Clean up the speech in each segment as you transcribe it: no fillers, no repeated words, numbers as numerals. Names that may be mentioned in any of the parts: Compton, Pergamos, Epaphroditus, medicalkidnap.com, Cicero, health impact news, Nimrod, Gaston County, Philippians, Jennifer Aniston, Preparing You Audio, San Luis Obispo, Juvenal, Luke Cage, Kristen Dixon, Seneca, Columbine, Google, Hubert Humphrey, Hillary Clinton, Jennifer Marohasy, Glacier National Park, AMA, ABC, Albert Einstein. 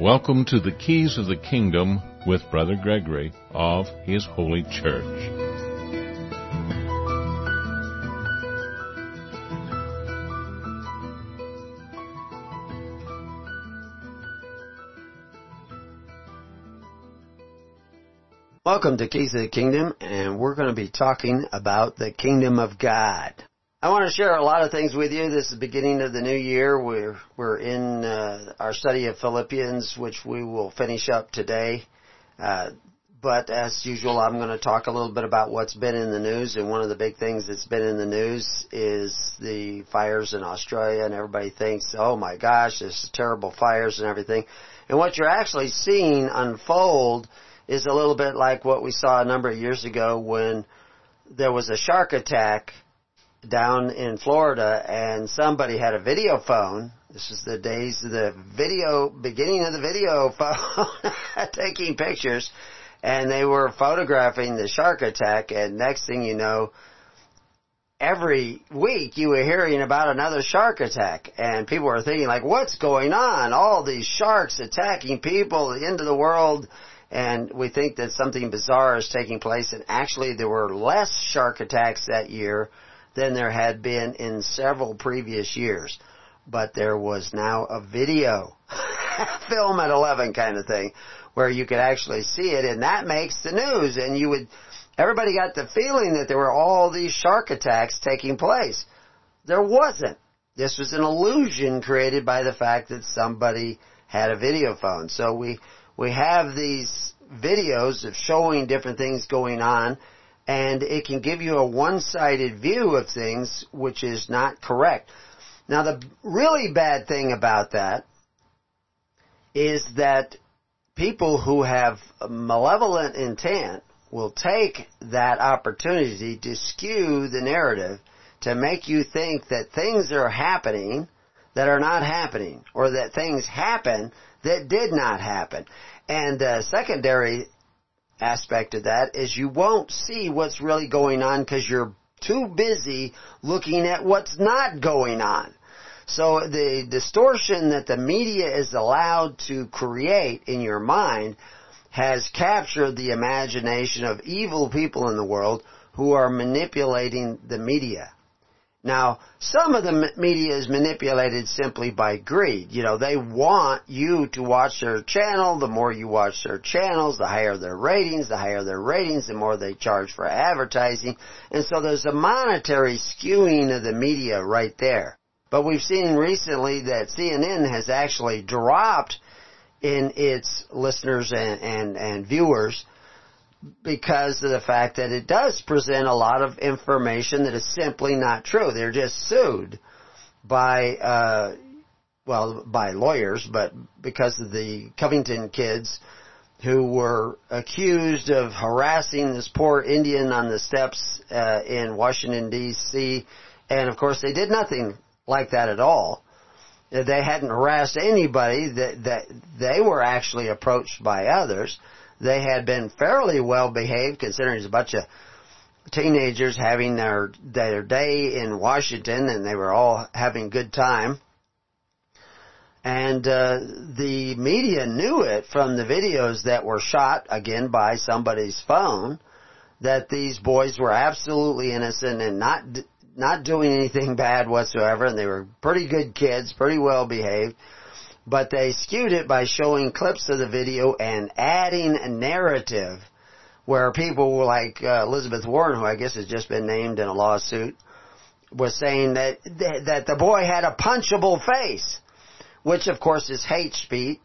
Welcome to the Keys of the Kingdom with Brother Gregory of His Holy Church. Welcome to Keys of the Kingdom, and we're going to be talking about the Kingdom of God. I want to share a lot of things with you. This is the beginning of the new year. We're in our study of Philippians, which we will finish up today. But as usual, I'm going to talk a little bit about what's been in the news. And one of the big things that's been in the news is the fires in Australia. And everybody thinks, oh my gosh, there's terrible fires and everything. And what you're actually seeing unfold is a little bit like what we saw a number of years ago when there was a shark attack down in Florida, and somebody had a video phone. This is the days of the beginning of the video phone, taking pictures, and they were photographing the shark attack, and next thing you know, every week you were hearing about another shark attack, and people were thinking, like, what's going on? All these sharks attacking people, the end of the world. And we think that something bizarre is taking place, and actually there were less shark attacks that year than there had been in several previous years. But there was now a video, film at 11 kind of thing, where you could actually see it, and that makes the news. And everybody got the feeling that there were all these shark attacks taking place. There wasn't. This was an illusion created by the fact that somebody had a video phone. So we have these videos of showing different things going on, and it can give you a one-sided view of things, which is not correct. Now, the really bad thing about that is that people who have malevolent intent will take that opportunity to skew the narrative to make you think that things are happening that are not happening, or that things happen that did not happen. And the secondary aspect of that is you won't see what's really going on because you're too busy looking at what's not going on. So the distortion that the media is allowed to create in your mind has captured the imagination of evil people in the world who are manipulating the media. Now, some of the media is manipulated simply by greed. You know, they want you to watch their channel. The more you watch their channels, the higher their ratings. The higher their ratings, the more they charge for advertising. And so there's a monetary skewing of the media right there. But we've seen recently that CNN has actually dropped in its listeners and viewers, because of the fact that it does present a lot of information that is simply not true. They're just sued by lawyers, but because of the Covington kids who were accused of harassing this poor Indian on the steps in Washington, D.C., and of course they did nothing like that at all. They hadn't harassed anybody. That they were actually approached by others. They had been fairly well behaved, considering it's a bunch of teenagers having their day in Washington, and they were all having good time. And the media knew it from the videos that were shot, again, by somebody's phone, that these boys were absolutely innocent and not doing anything bad whatsoever, and they were pretty good kids, pretty well behaved. But they skewed it by showing clips of the video and adding a narrative where people like Elizabeth Warren, who I guess has just been named in a lawsuit, was saying that the boy had a punchable face, which of course is hate speech,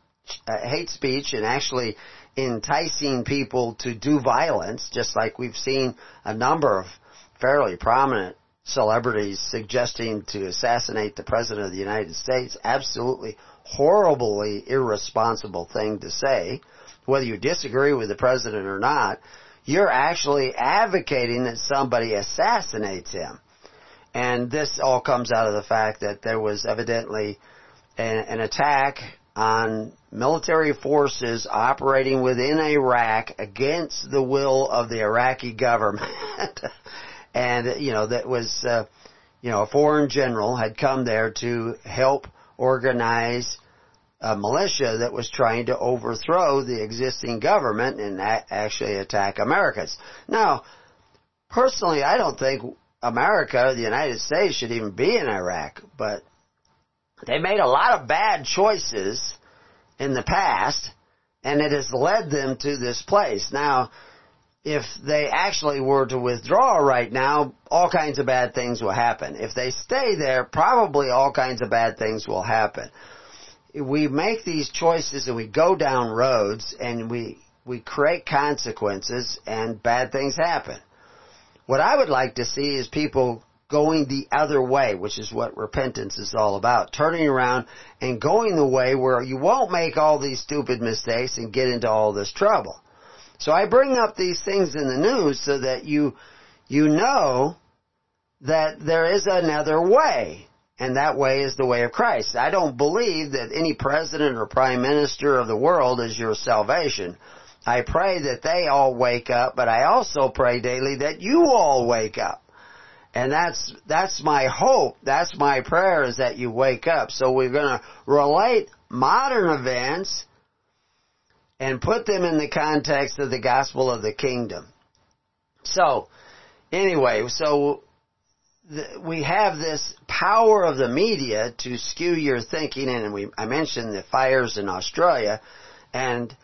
and actually enticing people to do violence, just like we've seen a number of fairly prominent celebrities suggesting to assassinate the President of the United States. Absolutely horribly irresponsible thing to say. Whether you disagree with the President or not, you're actually advocating that somebody assassinates him. And this all comes out of the fact that there was evidently an attack on military forces operating within Iraq against the will of the Iraqi government. And, you know, that was, a foreign general had come there to help organize a militia that was trying to overthrow the existing government and actually attack Americans. Now, personally, I don't think America, the United States, should even be in Iraq, but they made a lot of bad choices in the past, and it has led them to this place. Now, if they actually were to withdraw right now, all kinds of bad things will happen. If they stay there, probably all kinds of bad things will happen. We make these choices and we go down roads and we create consequences and bad things happen. What I would like to see is people going the other way, which is what repentance is all about. Turning around and going the way where you won't make all these stupid mistakes and get into all this trouble. So I bring up these things in the news so that you know that there is another way, and that way is the way of Christ. I don't believe that any president or prime minister of the world is your salvation. I pray that they all wake up, but I also pray daily that you all wake up. And that's my hope, that's my prayer, is that you wake up. So we're going to relate modern events and put them in the context of the gospel of the kingdom. So, anyway, we have this power of the media to skew your thinking, and I mentioned the fires in Australia, and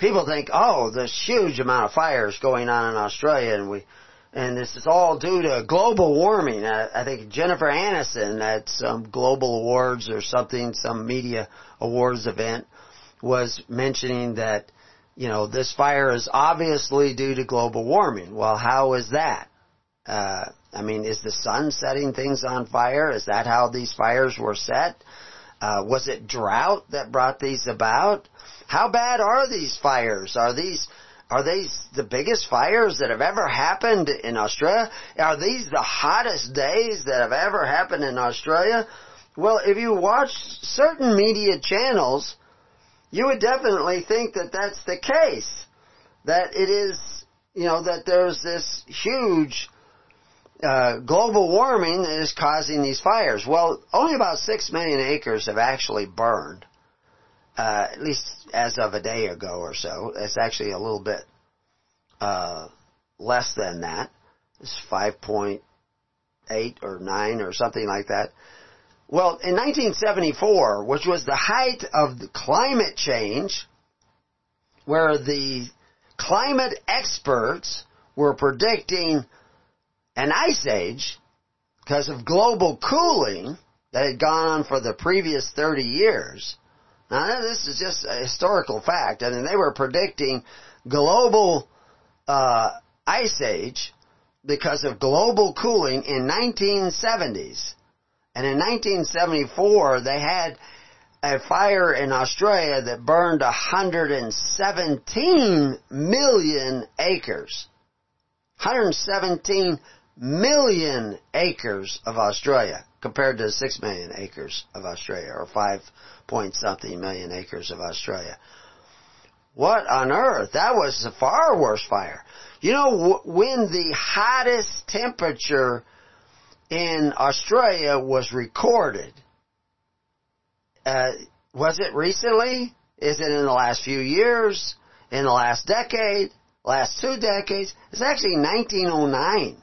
people think, oh, there's huge amount of fires going on in Australia, and this is all due to global warming. I think Jennifer Aniston at some global awards or something, some media awards event, was mentioning that, you know, this fire is obviously due to global warming. Well, how is that? I mean, is the sun setting things on fire? Is that how these fires were set? Was it drought that brought these about? How bad are these fires? Are these the biggest fires that have ever happened in Australia? Are these the hottest days that have ever happened in Australia? Well, if you watch certain media channels, you would definitely think that that's the case. That it is, you know, that there's this huge global warming that is causing these fires. Well, only about 6 million acres have actually burned. At least as of a day ago or so. It's actually a little bit less than that. It's 5.8 or 9 or something like that. Well, in 1974, which was the height of the climate change, where the climate experts were predicting an ice age because of global cooling that had gone on for the previous 30 years. Now, this is just a historical fact. I mean, they were predicting global ice age because of global cooling in 1970s. And in 1974, they had a fire in Australia that burned 117 million acres. 117 million acres of Australia compared to 6 million acres of Australia, or 5 point something million acres of Australia. What on earth? That was a far worse fire. You know, when the hottest temperature in Australia was recorded, was it recently? Is it in the last few years? In the last decade? Last two decades? It's actually 1909.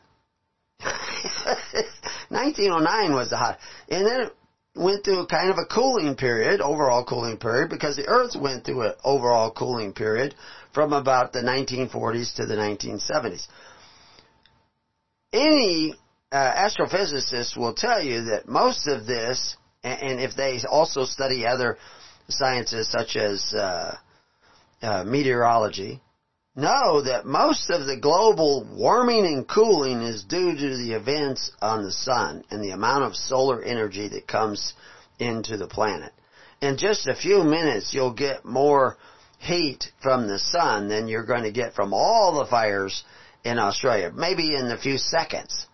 1909 was the hot. And then it went through kind of a cooling period, overall cooling period, because the Earth went through an overall cooling period from about the 1940s to the 1970s. Any astrophysicist will tell you that most of this, and if they also study other sciences such as meteorology, know that most of the global warming and cooling is due to the events on the sun and the amount of solar energy that comes into the planet. In just a few minutes, you'll get more heat from the sun than you're going to get from all the fires in Australia. Maybe in a few seconds,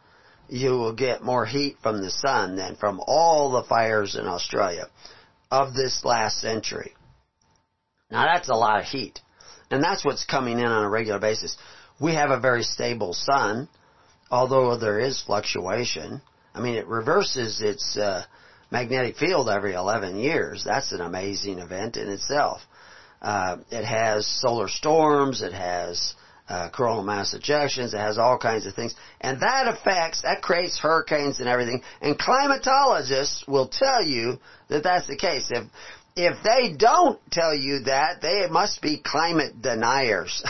you will get more heat from the sun than from all the fires in Australia of this last century. Now, that's a lot of heat. And that's what's coming in on a regular basis. We have a very stable sun, although there is fluctuation. I mean, it reverses its magnetic field every 11 years. That's an amazing event in itself. It has solar storms. It has coronal mass ejections. It has all kinds of things. And that creates hurricanes and everything. And climatologists will tell you that that's the case. If they don't tell you that, they must be climate deniers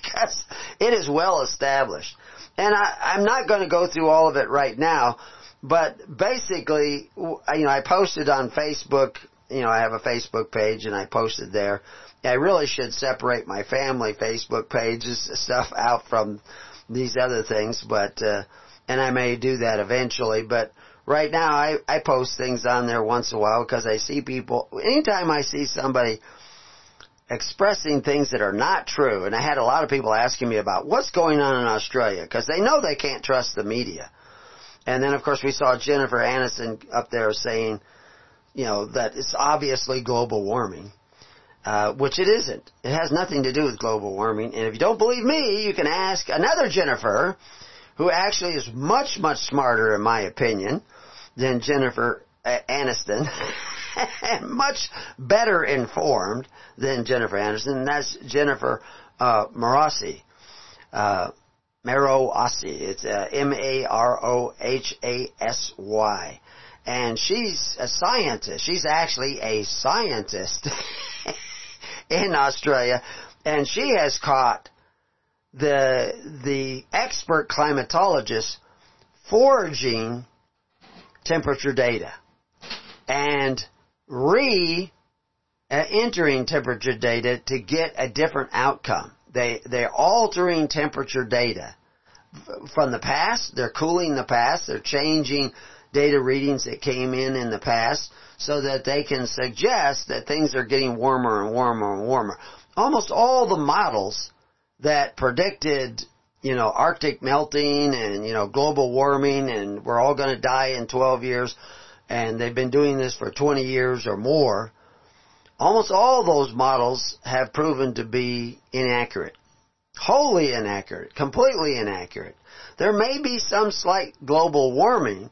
because it is well established. And I'm not going to go through all of it right now, but basically, I posted on Facebook. I have a Facebook page and I posted there. I really should separate my family Facebook pages stuff out from these other things, but and I may do that eventually, but right now I post things on there once in a while because I see people. Anytime I see somebody expressing things that are not true, and I had a lot of people asking me about what's going on in Australia because they know they can't trust the media. And then, of course, we saw Jennifer Aniston up there saying, that it's obviously global warming, which it isn't. It has nothing to do with global warming. And if you don't believe me, you can ask another Jennifer, who actually is much, much smarter, in my opinion, than Jennifer Aniston, and much better informed than Jennifer Aniston, and that's Jennifer Marohasy. Marohasy. It's Marohasy. And she's a scientist. She's actually a scientist in Australia. And she has caught the expert climatologists forging temperature data and re-entering temperature data to get a different outcome. They're altering temperature data from the past. They're cooling the past. They're changing data readings that came in the past so that they can suggest that things are getting warmer and warmer and warmer. Almost all the models that predicted, Arctic melting and, global warming and we're all going to die in 12 years and they've been doing this for 20 years or more, almost all those models have proven to be inaccurate. Wholly inaccurate. Completely inaccurate. There may be some slight global warming,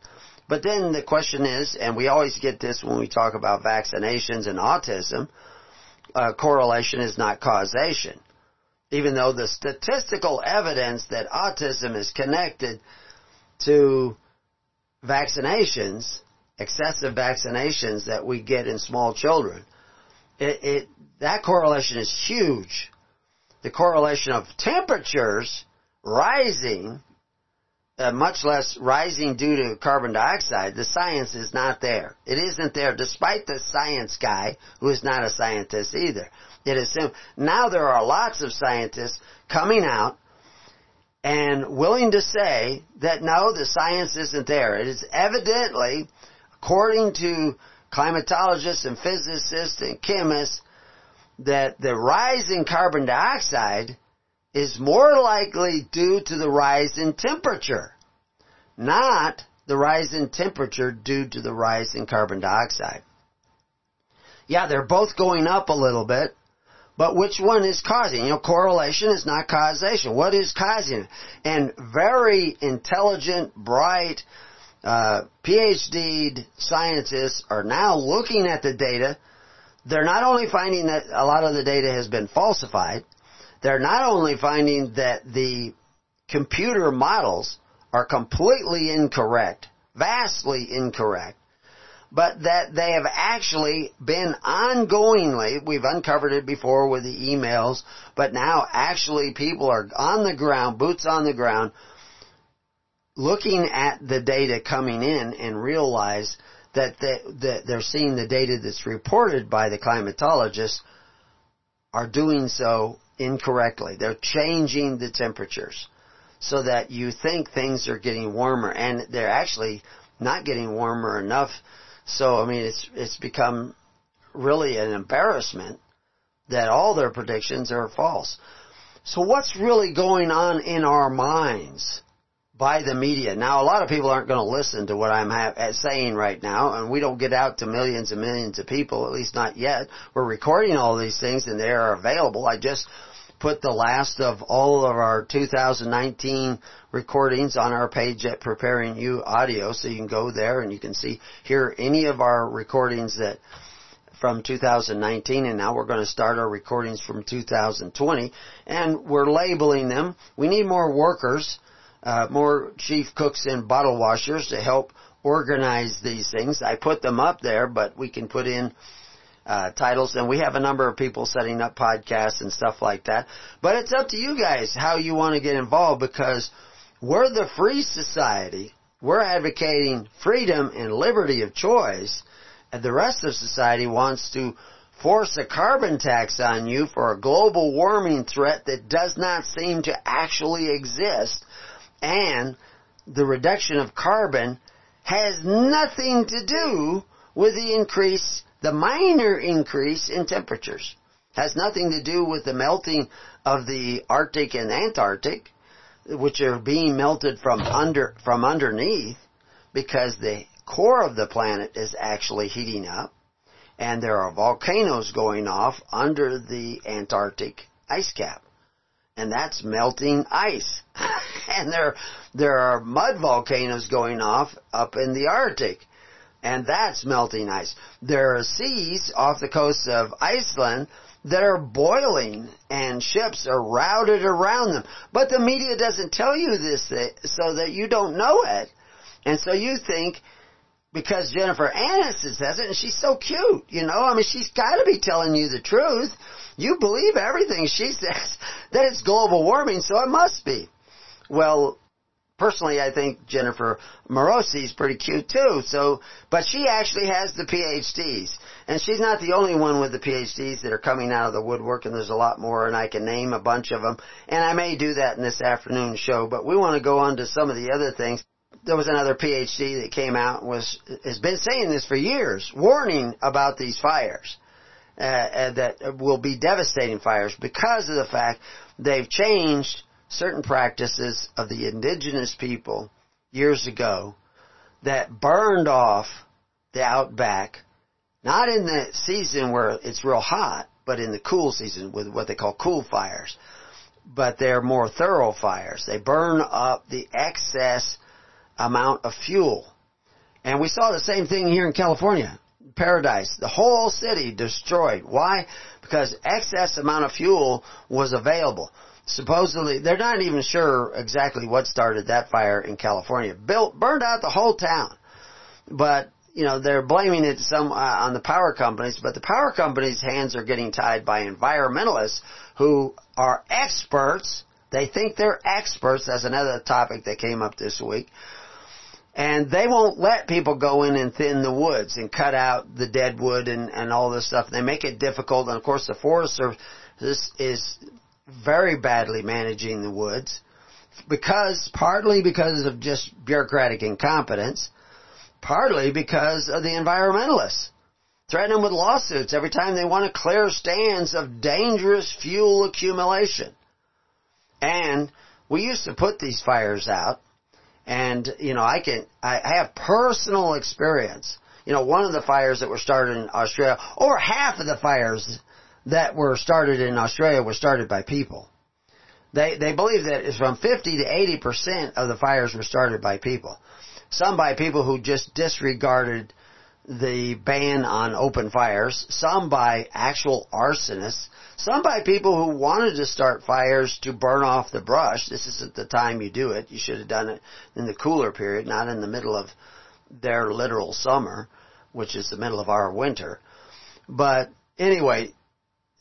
but then the question is, and we always get this when we talk about vaccinations and autism, correlation is not causation. Even though the statistical evidence that autism is connected to vaccinations, excessive vaccinations that we get in small children, that correlation is huge. The correlation of temperatures rising, much less rising due to carbon dioxide, the science is not there. It isn't there, despite the science guy, who is not a scientist either. It is simple. Now there are lots of scientists coming out and willing to say that, no, the science isn't there. It is evidently, according to climatologists and physicists and chemists, that the rise in carbon dioxide is more likely due to the rise in temperature, not the rise in temperature due to the rise in carbon dioxide. Yeah, they're both going up a little bit, but which one is causing? Correlation is not causation. What is causing it? And very intelligent, bright, PhD scientists are now looking at the data. They're not only finding that a lot of the data has been falsified, they're not only finding that the computer models are completely incorrect, vastly incorrect, but that they have actually been ongoingly, we've uncovered it before with the emails, but now actually people are on the ground, boots on the ground, looking at the data coming in and realize that they're seeing the data that's reported by the climatologists are doing so incorrectly. They're changing the temperatures so that you think things are getting warmer, and they're actually not getting warmer enough. So, it's become really an embarrassment that all their predictions are false. So what's really going on in our minds by the media? Now, a lot of people aren't going to listen to what I'm saying right now, and we don't get out to millions and millions of people, at least not yet. We're recording all these things, and they are available. I just put the last of all of our 2019 recordings on our page at Preparing You Audio, so you can go there and you can see here any of our recordings that from 2019, and now we're going to start our recordings from 2020, and we're labeling them. We need more workers, more chief cooks and bottle washers to help organize these things. I put them up there, but we can put in titles, and we have a number of people setting up podcasts and stuff like that. But it's up to you guys how you want to get involved, because we're the free society. We're advocating freedom and liberty of choice, and the rest of society wants to force a carbon tax on you for a global warming threat that does not seem to actually exist, and the reduction of carbon has nothing to do with the increase, the minor increase in temperatures. Has nothing to do with the melting of the Arctic and Antarctic, which are being melted from underneath, because the core of the planet is actually heating up, and there are volcanoes going off under the Antarctic ice cap, and that's melting ice. And there are mud volcanoes going off up in the Arctic, and that's melting ice. There are seas off the coast of Iceland that are boiling, and ships are routed around them. But the media doesn't tell you this so that you don't know it. And so you think, because Jennifer Aniston says it, and she's so cute, you know. I mean, she's got to be telling you the truth. You believe everything she says, that it's global warming, so it must be. Well, personally, I think Jennifer Marohasy is pretty cute too. So, but she actually has the PhDs, and she's not the only one with the PhDs that are coming out of the woodwork. And there's a lot more, and I can name a bunch of them. And I may do that in this afternoon's show. But we want to go on to some of the other things. There was another PhD that came out and has been saying this for years, warning about these fires that will be devastating fires because of the fact they've changed certain practices of the indigenous people years ago that burned off the outback, not in the season where it's real hot, but in the cool season with what they call cool fires. But they're more thorough fires. They burn up the excess amount of fuel. And we saw the same thing here in California. Paradise. The whole city destroyed. Why? Because excess amount of fuel was available. Supposedly, they're not even sure exactly what started that fire in California. Burned out the whole town. But, you know, they're blaming it on the power companies, but the power companies' hands are getting tied by environmentalists who are experts. They think they're experts. That's another topic that came up this week. And they won't let people go in and thin the woods and cut out the dead wood and all this stuff. They make it difficult. And, of course, the Forest Service is very badly managing the woods, partly because of just bureaucratic incompetence, partly because of the environmentalists. Threaten them with lawsuits every time they want to clear stands of dangerous fuel accumulation. And we used to put these fires out, and, you know, I have personal experience. You know, one of the fires that were started in Australia, or half of the fires that were started in Australia were started by people. They believe that it's from 50 to 80% of the fires were started by people. Some by people who just disregarded the ban on open fires. Some by actual arsonists. Some by people who wanted to start fires to burn off the brush. This isn't the time you do it. You should have done it in the cooler period, not in the middle of their literal summer, which is the middle of our winter. But anyway,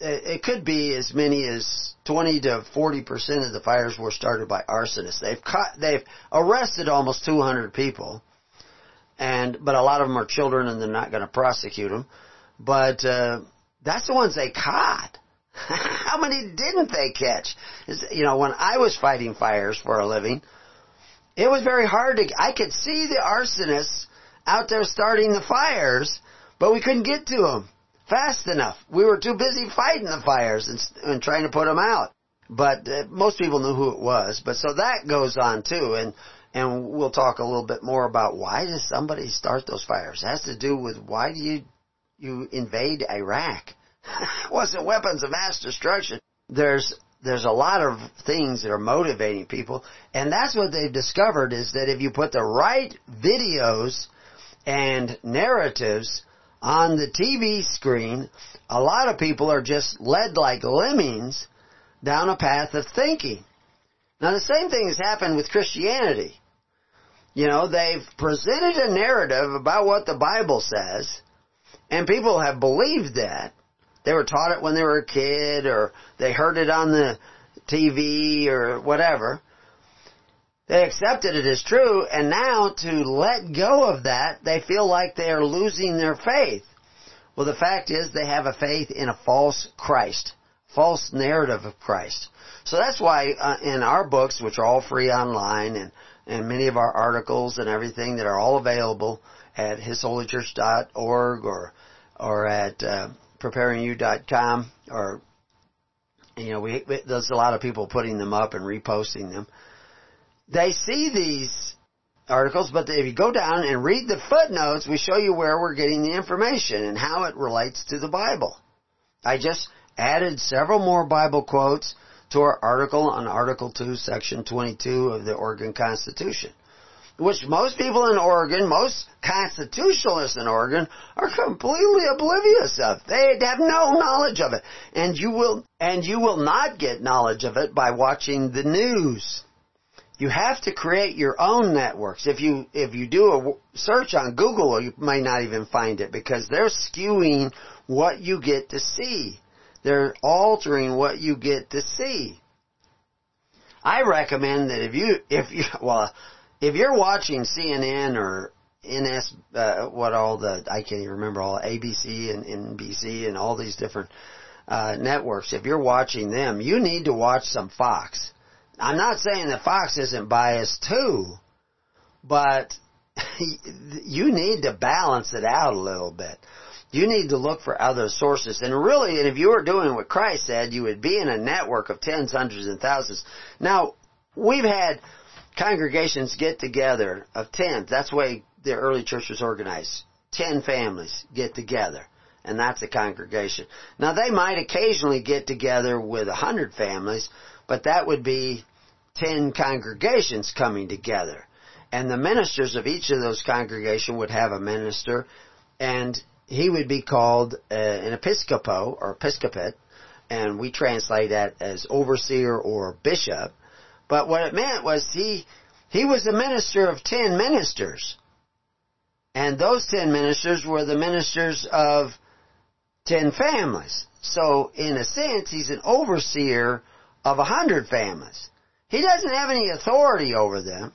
it could be as many as 20 to 40% of the fires were started by arsonists. They've arrested almost 200 people, but a lot of them are children, and they're not going to prosecute them. But that's the ones they caught. How many didn't they catch? You know, when I was fighting fires for a living, it was very hard I could see the arsonists out there starting the fires, but we couldn't get to them fast enough. We were too busy fighting the fires and trying to put them out. But most people knew who it was. But so that goes on too. And we'll talk a little bit more about why does somebody start those fires. It has to do with why do you invade Iraq? It wasn't weapons of mass destruction. There's there's a lot of things that are motivating people, and that's what they've discovered, is that if you put the right videos and narratives on the TV screen, a lot of people are just led like lemmings down a path of thinking. Now, the same thing has happened with Christianity. You know, they've presented a narrative about what the Bible says, and people have believed that. They were taught it when they were a kid, or they heard it on the TV or whatever. They accepted it as true, and now to let go of that, they feel like they are losing their faith. Well, the fact is they have a faith in a false Christ, false narrative of Christ. So that's why in our books, which are all free online, and many of our articles and everything that are all available at hisholychurch.org or at preparingyou.com, or, you know, there's a lot of people putting them up and reposting them. They see these articles, but if you go down and read the footnotes, we show you where we're getting the information and how it relates to the Bible. I just added several more Bible quotes to our article on Article 2, Section 22 of the Oregon Constitution, which most people in Oregon, most constitutionalists in Oregon, are completely oblivious of. They have no knowledge of it. And you will not get knowledge of it by watching the news. You have to create your own networks. If you do a search on Google, you may not even find it, because they're skewing what you get to see. They're altering what you get to see. I recommend that if you're watching CNN or I can't even remember all, ABC and NBC and all these different networks, if you're watching them, you need to watch some Fox. I'm not saying that Fox isn't biased too, but you need to balance it out a little bit. You need to look for other sources. And really, if you were doing what Christ said, you would be in a network of tens, hundreds, and thousands. Now, we've had congregations get together of 10. That's the way the early church was organized. 10 families get together, and that's a congregation. Now, they might occasionally get together with 100 families, but that would be 10 congregations coming together. And the ministers of each of those congregations would have a minister, and he would be called an episcopo or episcopate, and we translate that as overseer or bishop. But what it meant was he was a minister of 10 ministers, and those 10 ministers were the ministers of 10 families. So in a sense, he's an overseer of 100 families. He doesn't have any authority over them.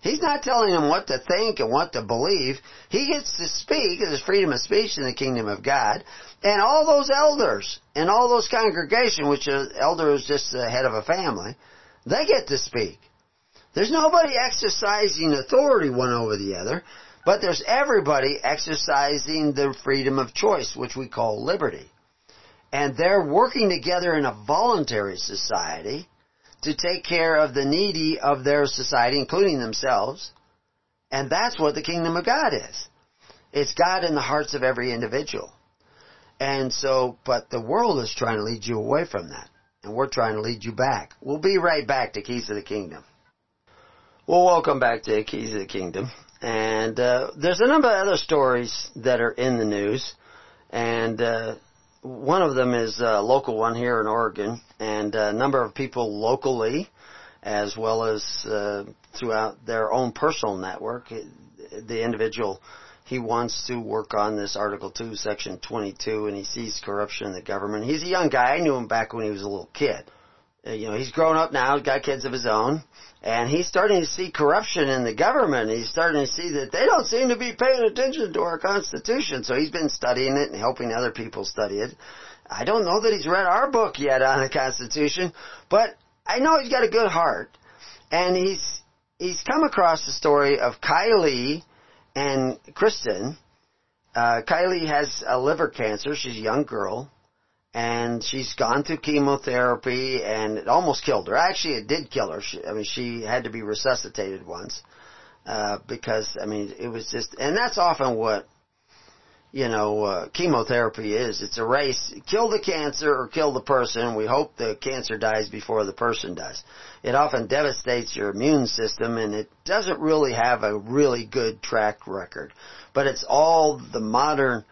He's not telling them what to think and what to believe. He gets to speak. There's freedom of speech in the kingdom of God. And all those elders and all those congregations, which an elder is just the head of a family, they get to speak. There's nobody exercising authority one over the other, but there's everybody exercising the freedom of choice, which we call liberty. And they're working together in a voluntary society to take care of the needy of their society, including themselves. And that's what the kingdom of God is. It's God in the hearts of every individual. And so, but the world is trying to lead you away from that. And we're trying to lead you back. We'll be right back to Keys of the Kingdom. Well, welcome back to Keys of the Kingdom. And there's a number of other stories that are in the news. And one of them is a local one here in Oregon, and a number of people locally, as well as throughout their own personal network. The individual, he wants to work on this Article 2, Section 22, and he sees corruption in the government. He's a young guy. I knew him back when he was a little kid. You know, he's grown up now. He's got kids of his own, and he's starting to see corruption in the government. He's starting to see that they don't seem to be paying attention to our Constitution, so he's been studying it and helping other people study it. I don't know that he's read our book yet on the Constitution, but I know he's got a good heart, and he's come across the story of Kylie and Kristen. Kylie has a liver cancer. She's a young girl. And she's gone through chemotherapy, and it almost killed her. Actually, it did kill her. She had to be resuscitated once because it was just... And that's often what chemotherapy is. It's a race. Kill the cancer or kill the person. We hope the cancer dies before the person does. It often devastates your immune system, and it doesn't really have a really good track record. But it's all the modern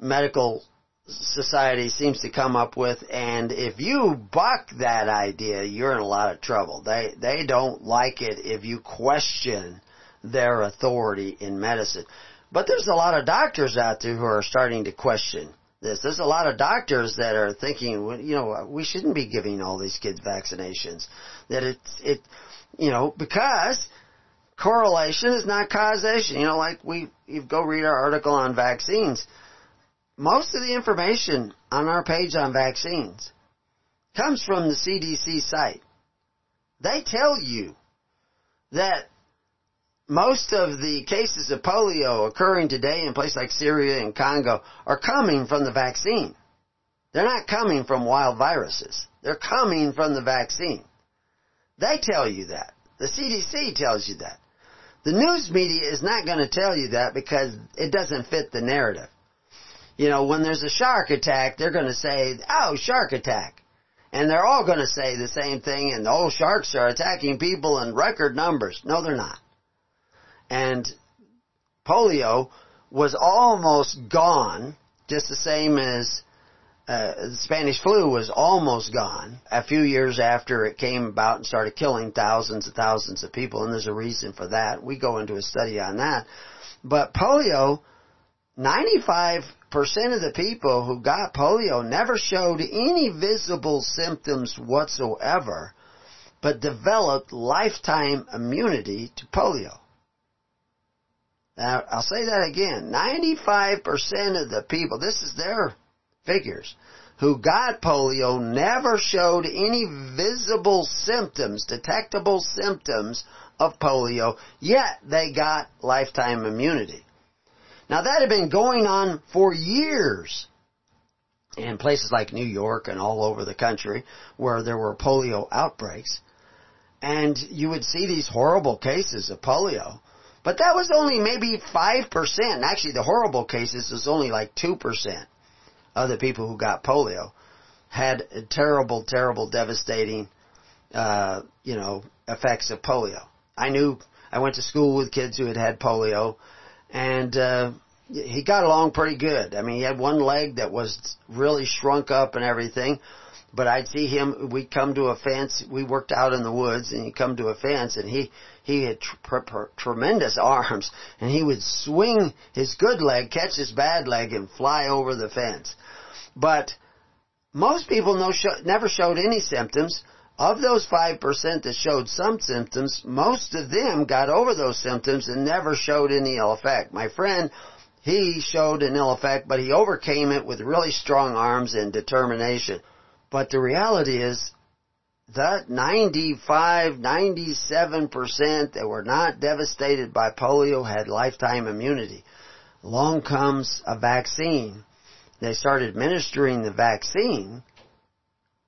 medical society seems to come up with, and if you buck that idea, you're in a lot of trouble. They don't like it if you question their authority in medicine. But there's a lot of doctors out there who are starting to question this. There's a lot of doctors that are thinking, you know, we shouldn't be giving all these kids vaccinations. That it, you know, because correlation is not causation. You know, like you go read our article on vaccines. Most of the information on our page on vaccines comes from the CDC site. They tell you that most of the cases of polio occurring today in places like Syria and Congo are coming from the vaccine. They're not coming from wild viruses. They're coming from the vaccine. They tell you that. The CDC tells you that. The news media is not going to tell you that because it doesn't fit the narrative. You know, when there's a shark attack, they're going to say, oh, shark attack. And they're all going to say the same thing, and oh, sharks are attacking people in record numbers. No, they're not. And polio was almost gone, just the same as the Spanish flu was almost gone a few years after it came about and started killing thousands and thousands of people, and there's a reason for that. We go into a study on that. But polio, 95% of the people who got polio never showed any visible symptoms whatsoever, but developed lifetime immunity to polio. Now, I'll say that again. 95% of the people, this is their figures, who got polio never showed any visible symptoms, detectable symptoms of polio, yet they got lifetime immunity. Now, that had been going on for years in places like New York and all over the country where there were polio outbreaks. And you would see these horrible cases of polio. But that was only maybe 5%. Actually, the horrible cases was only like 2% of the people who got polio had terrible, terrible, devastating, effects of polio. I went to school with kids who had had polio, and he got along pretty good. I mean, he had one leg that was really shrunk up and everything. But I'd see him, we'd come to a fence, we worked out in the woods, and he'd come to a fence, and he had tremendous arms, and he would swing his good leg, catch his bad leg, and fly over the fence. But most people never showed any symptoms. Of those 5% that showed some symptoms, most of them got over those symptoms and never showed any ill effect. My friend, he showed an ill effect, but he overcame it with really strong arms and determination. But the reality is that 95, 97% that were not devastated by polio had lifetime immunity. Along comes a vaccine. They started administering the vaccine,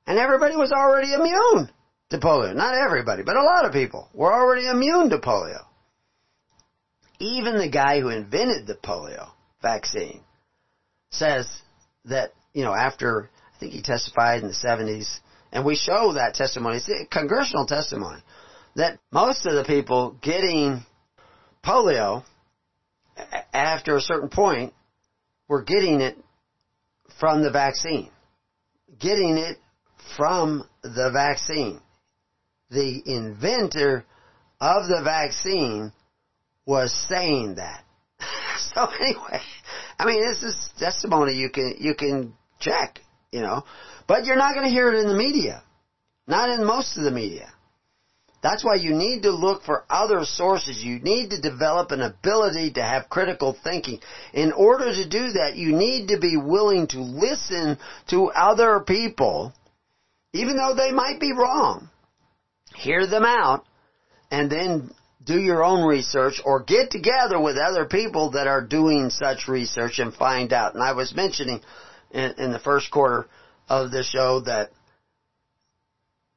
and everybody was already immune to polio. Not everybody, but a lot of people were already immune to polio. Even the guy who invented the polio vaccine says that, after... I think he testified in the 70s, and we show that testimony. It's a congressional testimony that most of the people getting polio after a certain point were getting it from the vaccine. Getting it from the vaccine. The inventor of the vaccine was saying that. So anyway, I mean, this is testimony you can check. But you're not going to hear it in the media, not in most of the media. That's why you need to look for other sources. You need to develop an ability to have critical thinking. In order to do that, you need to be willing to listen to other people, even though they might be wrong. Hear them out, and then do your own research or get together with other people that are doing such research and find out. And I was mentioning in the first quarter of the show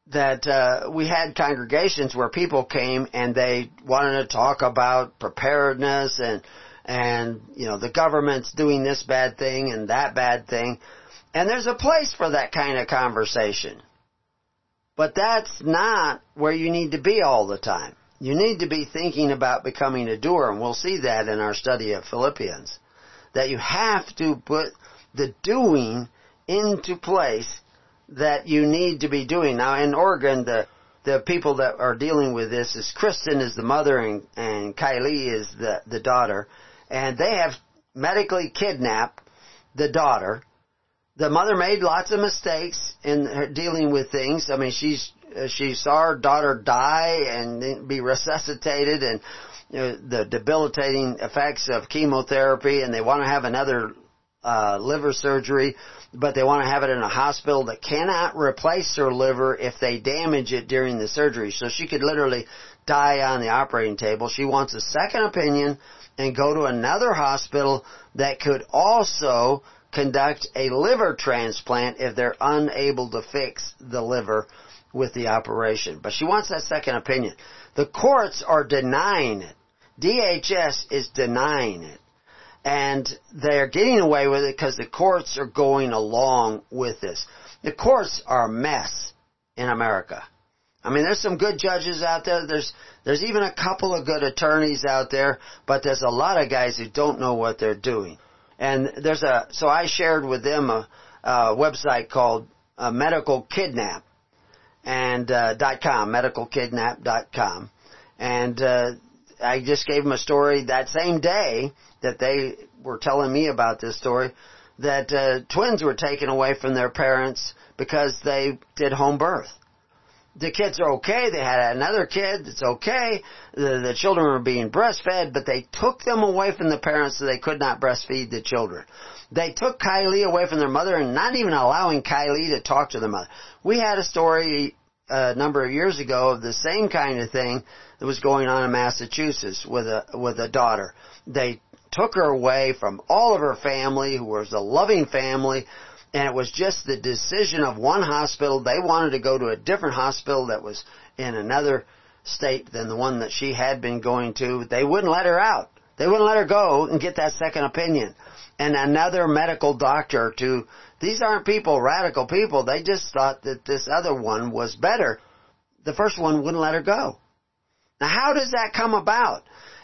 that we had congregations where people came and they wanted to talk about preparedness and and, you know, the government's doing this bad thing and that bad thing. And there's a place for that kind of conversation. But that's not where you need to be all the time. You need to be thinking about becoming a doer, and we'll see that in our study of Philippians, that you have to put the doing into place that you need to be doing. Now, in Oregon, the people that are dealing with this is Kristen is the mother, and Kylie is the daughter, and they have medically kidnapped the daughter. The mother made lots of mistakes in her dealing with things. I mean, she saw her daughter die and be resuscitated, and you know, the debilitating effects of chemotherapy, and they want to have another liver surgery, but they want to have it in a hospital that cannot replace her liver if they damage it during the surgery. So she could literally die on the operating table. She wants a second opinion and go to another hospital that could also conduct a liver transplant if they're unable to fix the liver with the operation. But she wants that second opinion. The courts are denying it. DHS is denying it. And they're getting away with it because the courts are going along with this. The courts are a mess in America. I mean, there's some good judges out there. There's even a couple of good attorneys out there, but there's a lot of guys who don't know what they're doing. And so I shared with them a website called medicalkidnap.com, medicalkidnap.com. And I just gave them a story that same day that they were telling me about this story, that twins were taken away from their parents because they did home birth. The kids are okay. They had another kid. It's okay. The children were being breastfed, but they took them away from the parents so they could not breastfeed the children. They took Kylie away from their mother and not even allowing Kylie to talk to the mother. We had a story a number of years ago of the same kind of thing that was going on in Massachusetts with a daughter. They took her away from all of her family, who was a loving family, and it was just the decision of one hospital. They wanted to go to a different hospital that was in another state than the one that she had been going to. They wouldn't let her out. They wouldn't let her go and get that second opinion and another medical doctor to. These aren't people, radical people. They just thought that this other one was better. The first one wouldn't let her go. Now, how does that come about?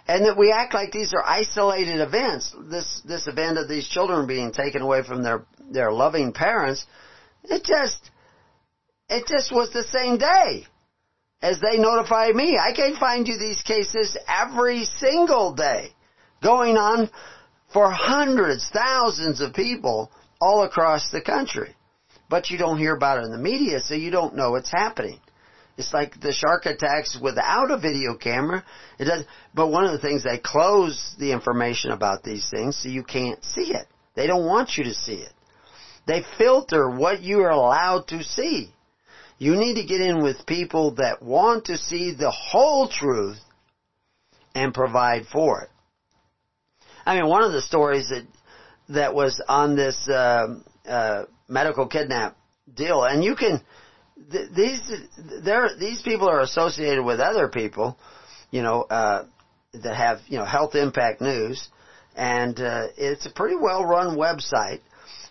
And that we act like these are isolated events. This event of these children being taken away from their loving parents, it just was the same day as they notified me. I can find you these cases every single day going on for hundreds, thousands of people all across the country. But you don't hear about it in the media, so you don't know it's happening. It's like the shark attacks without a video camera. It doesn't. But one of the things, they close the information about these things so you can't see it. They don't want you to see it. They filter what you are allowed to see. You need to get in with people that want to see the whole truth and provide for it. I mean, one of the stories that was on this medical kidnap deal, and you can. These people are associated with other people, you know, that have, you know, Health Impact News, and it's a pretty well-run website.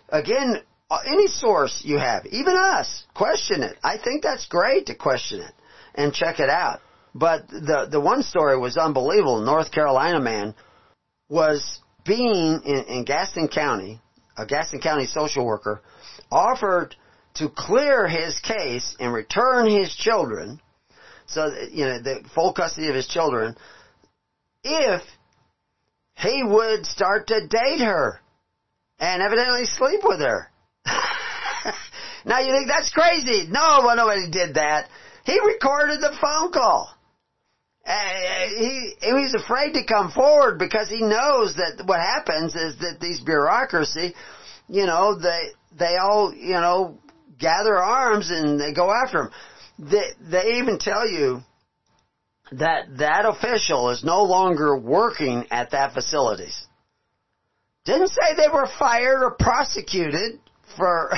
Again, any source you have, even us, question it. I think that's great to question it and check it out. But the one story was unbelievable. North Carolina man was being in Gaston County. A Gaston County social worker offered to clear his case and return his children, so that, you know, the full custody of his children, if he would start to date her and evidently sleep with her. Now you think that's crazy. No, well, nobody did that. He recorded the phone call. He was afraid to come forward because he knows that what happens is that these bureaucracy, you know, they all, you know, gather arms and they go after him. They even tell you that official is no longer working at that facility. Didn't say they were fired or prosecuted for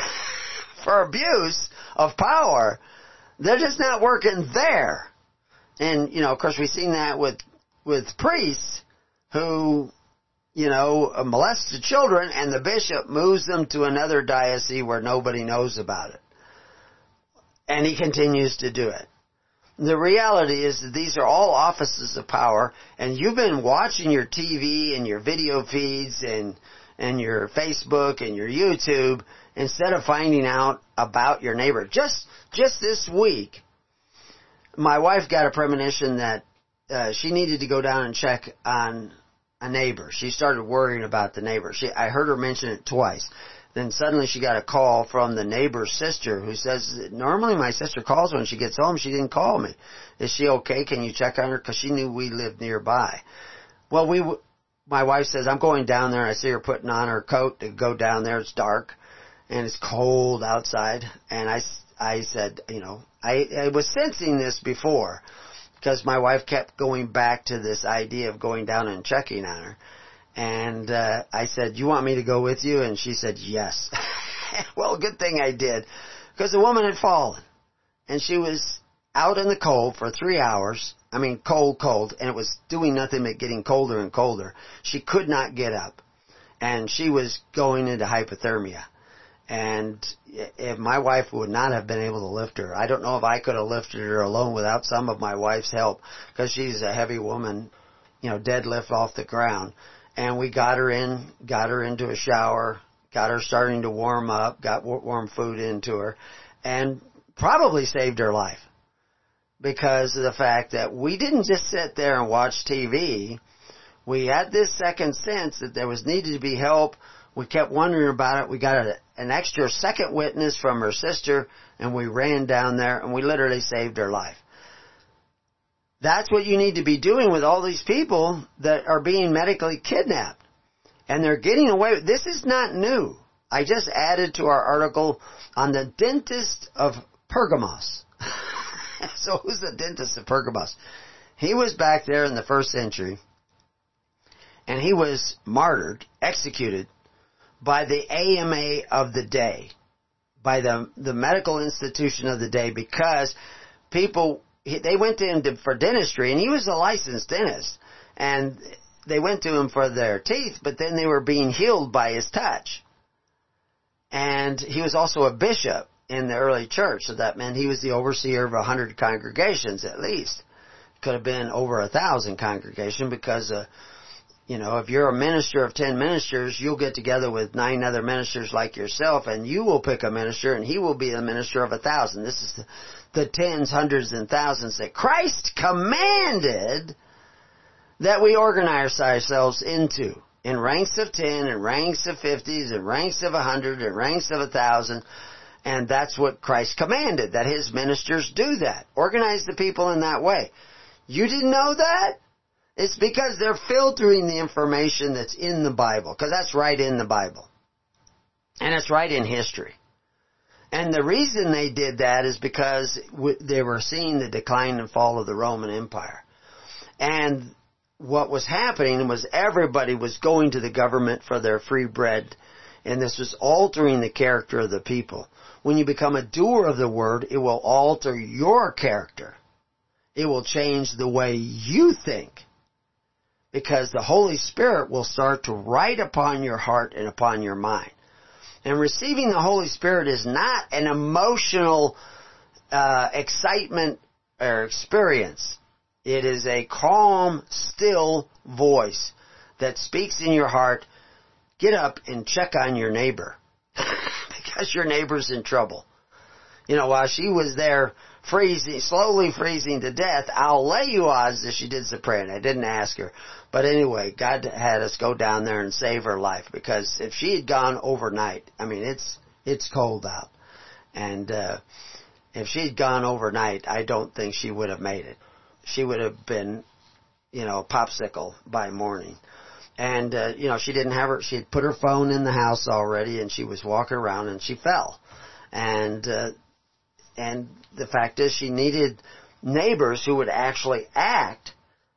abuse of power. They're just not working there. And, you know, of course, we've seen that with priests who molested children, and the bishop moves them to another diocese where nobody knows about it. And he continues to do it. The reality is that these are all offices of power, and you've been watching your TV and your video feeds and your Facebook and your YouTube instead of finding out about your neighbor. Just this week, my wife got a premonition that she needed to go down and check on a neighbor. She started worrying about the neighbor. I heard her mention it twice. Then suddenly she got a call from the neighbor's sister who says, normally my sister calls when she gets home. She didn't call me. Is she okay? Can you check on her? Because she knew we lived nearby. Well, my wife says, I'm going down there. I see her putting on her coat to go down there. It's dark and it's cold outside. And I said, I was sensing this before because my wife kept going back to this idea of going down and checking on her. And I said, you want me to go with you? And she said, yes. Well, good thing I did, because the woman had fallen. And she was out in the cold for 3 hours. I mean, cold. And it was doing nothing but getting colder and colder. She could not get up. And she was going into hypothermia. And if my wife would not have been able to lift her. I don't know if I could have lifted her alone without some of my wife's help, because she's a heavy woman, deadlift off the ground. And we got her into a shower, got her starting to warm up, got warm food into her, and probably saved her life because of the fact that we didn't just sit there and watch TV. We had this second sense that there was needed to be help. We kept wondering about it. We got an extra second witness from her sister, and we ran down there, and we literally saved her life. That's what you need to be doing with all these people that are being medically kidnapped. And they're getting away. This is not new. I just added to our article on the dentist of Pergamos. So who's the dentist of Pergamos? He was back there in the 1st century. And he was martyred, executed, by the AMA of the day. By the medical institution of the day. Because people... They went to him for dentistry, and he was a licensed dentist. And they went to him for their teeth, but then they were being healed by his touch. And he was also a bishop in the early church, so that meant he was the overseer of 100 congregations at least. Could have been over 1,000 congregations because, if you're a minister of 10 ministers, you'll get together with 9 other ministers like yourself, and you will pick a minister, and he will be the minister of 1,000. This is the tens, hundreds, and thousands that Christ commanded that we organize ourselves into. In ranks of 10, in ranks of 50s, in ranks of 100, in ranks of 1,000. And that's what Christ commanded, that his ministers do that. Organize the people in that way. You didn't know that? It's because they're filtering the information that's in the Bible, because that's right in the Bible. And it's right in history. And the reason they did that is because they were seeing the decline and fall of the Roman Empire. And what was happening was everybody was going to the government for their free bread. And this was altering the character of the people. When you become a doer of the word, it will alter your character. It will change the way you think. Because the Holy Spirit will start to write upon your heart and upon your mind. And receiving the Holy Spirit is not an emotional excitement or experience. It is a calm, still voice that speaks in your heart. Get up and check on your neighbor because your neighbor's in trouble. While she was there slowly freezing to death, I'll lay you odds that she did the prayer, and I didn't ask her. But anyway, God had us go down there and save her life, because if she had gone overnight, I mean, it's cold out. And if she had gone overnight, I don't think she would have made it. She would have been, a popsicle by morning. And, she didn't have she had put her phone in the house already, and she was walking around, and she fell. And the fact is, she needed neighbors who would actually act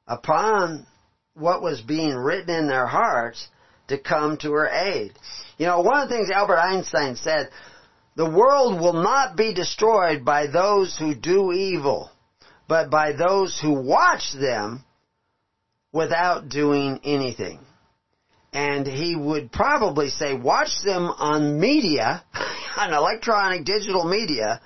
upon what was being written in their hearts to come to her aid. One of the things Albert Einstein said, the world will not be destroyed by those who do evil, but by those who watch them without doing anything. And he would probably say, watch them on media, on electronic digital media,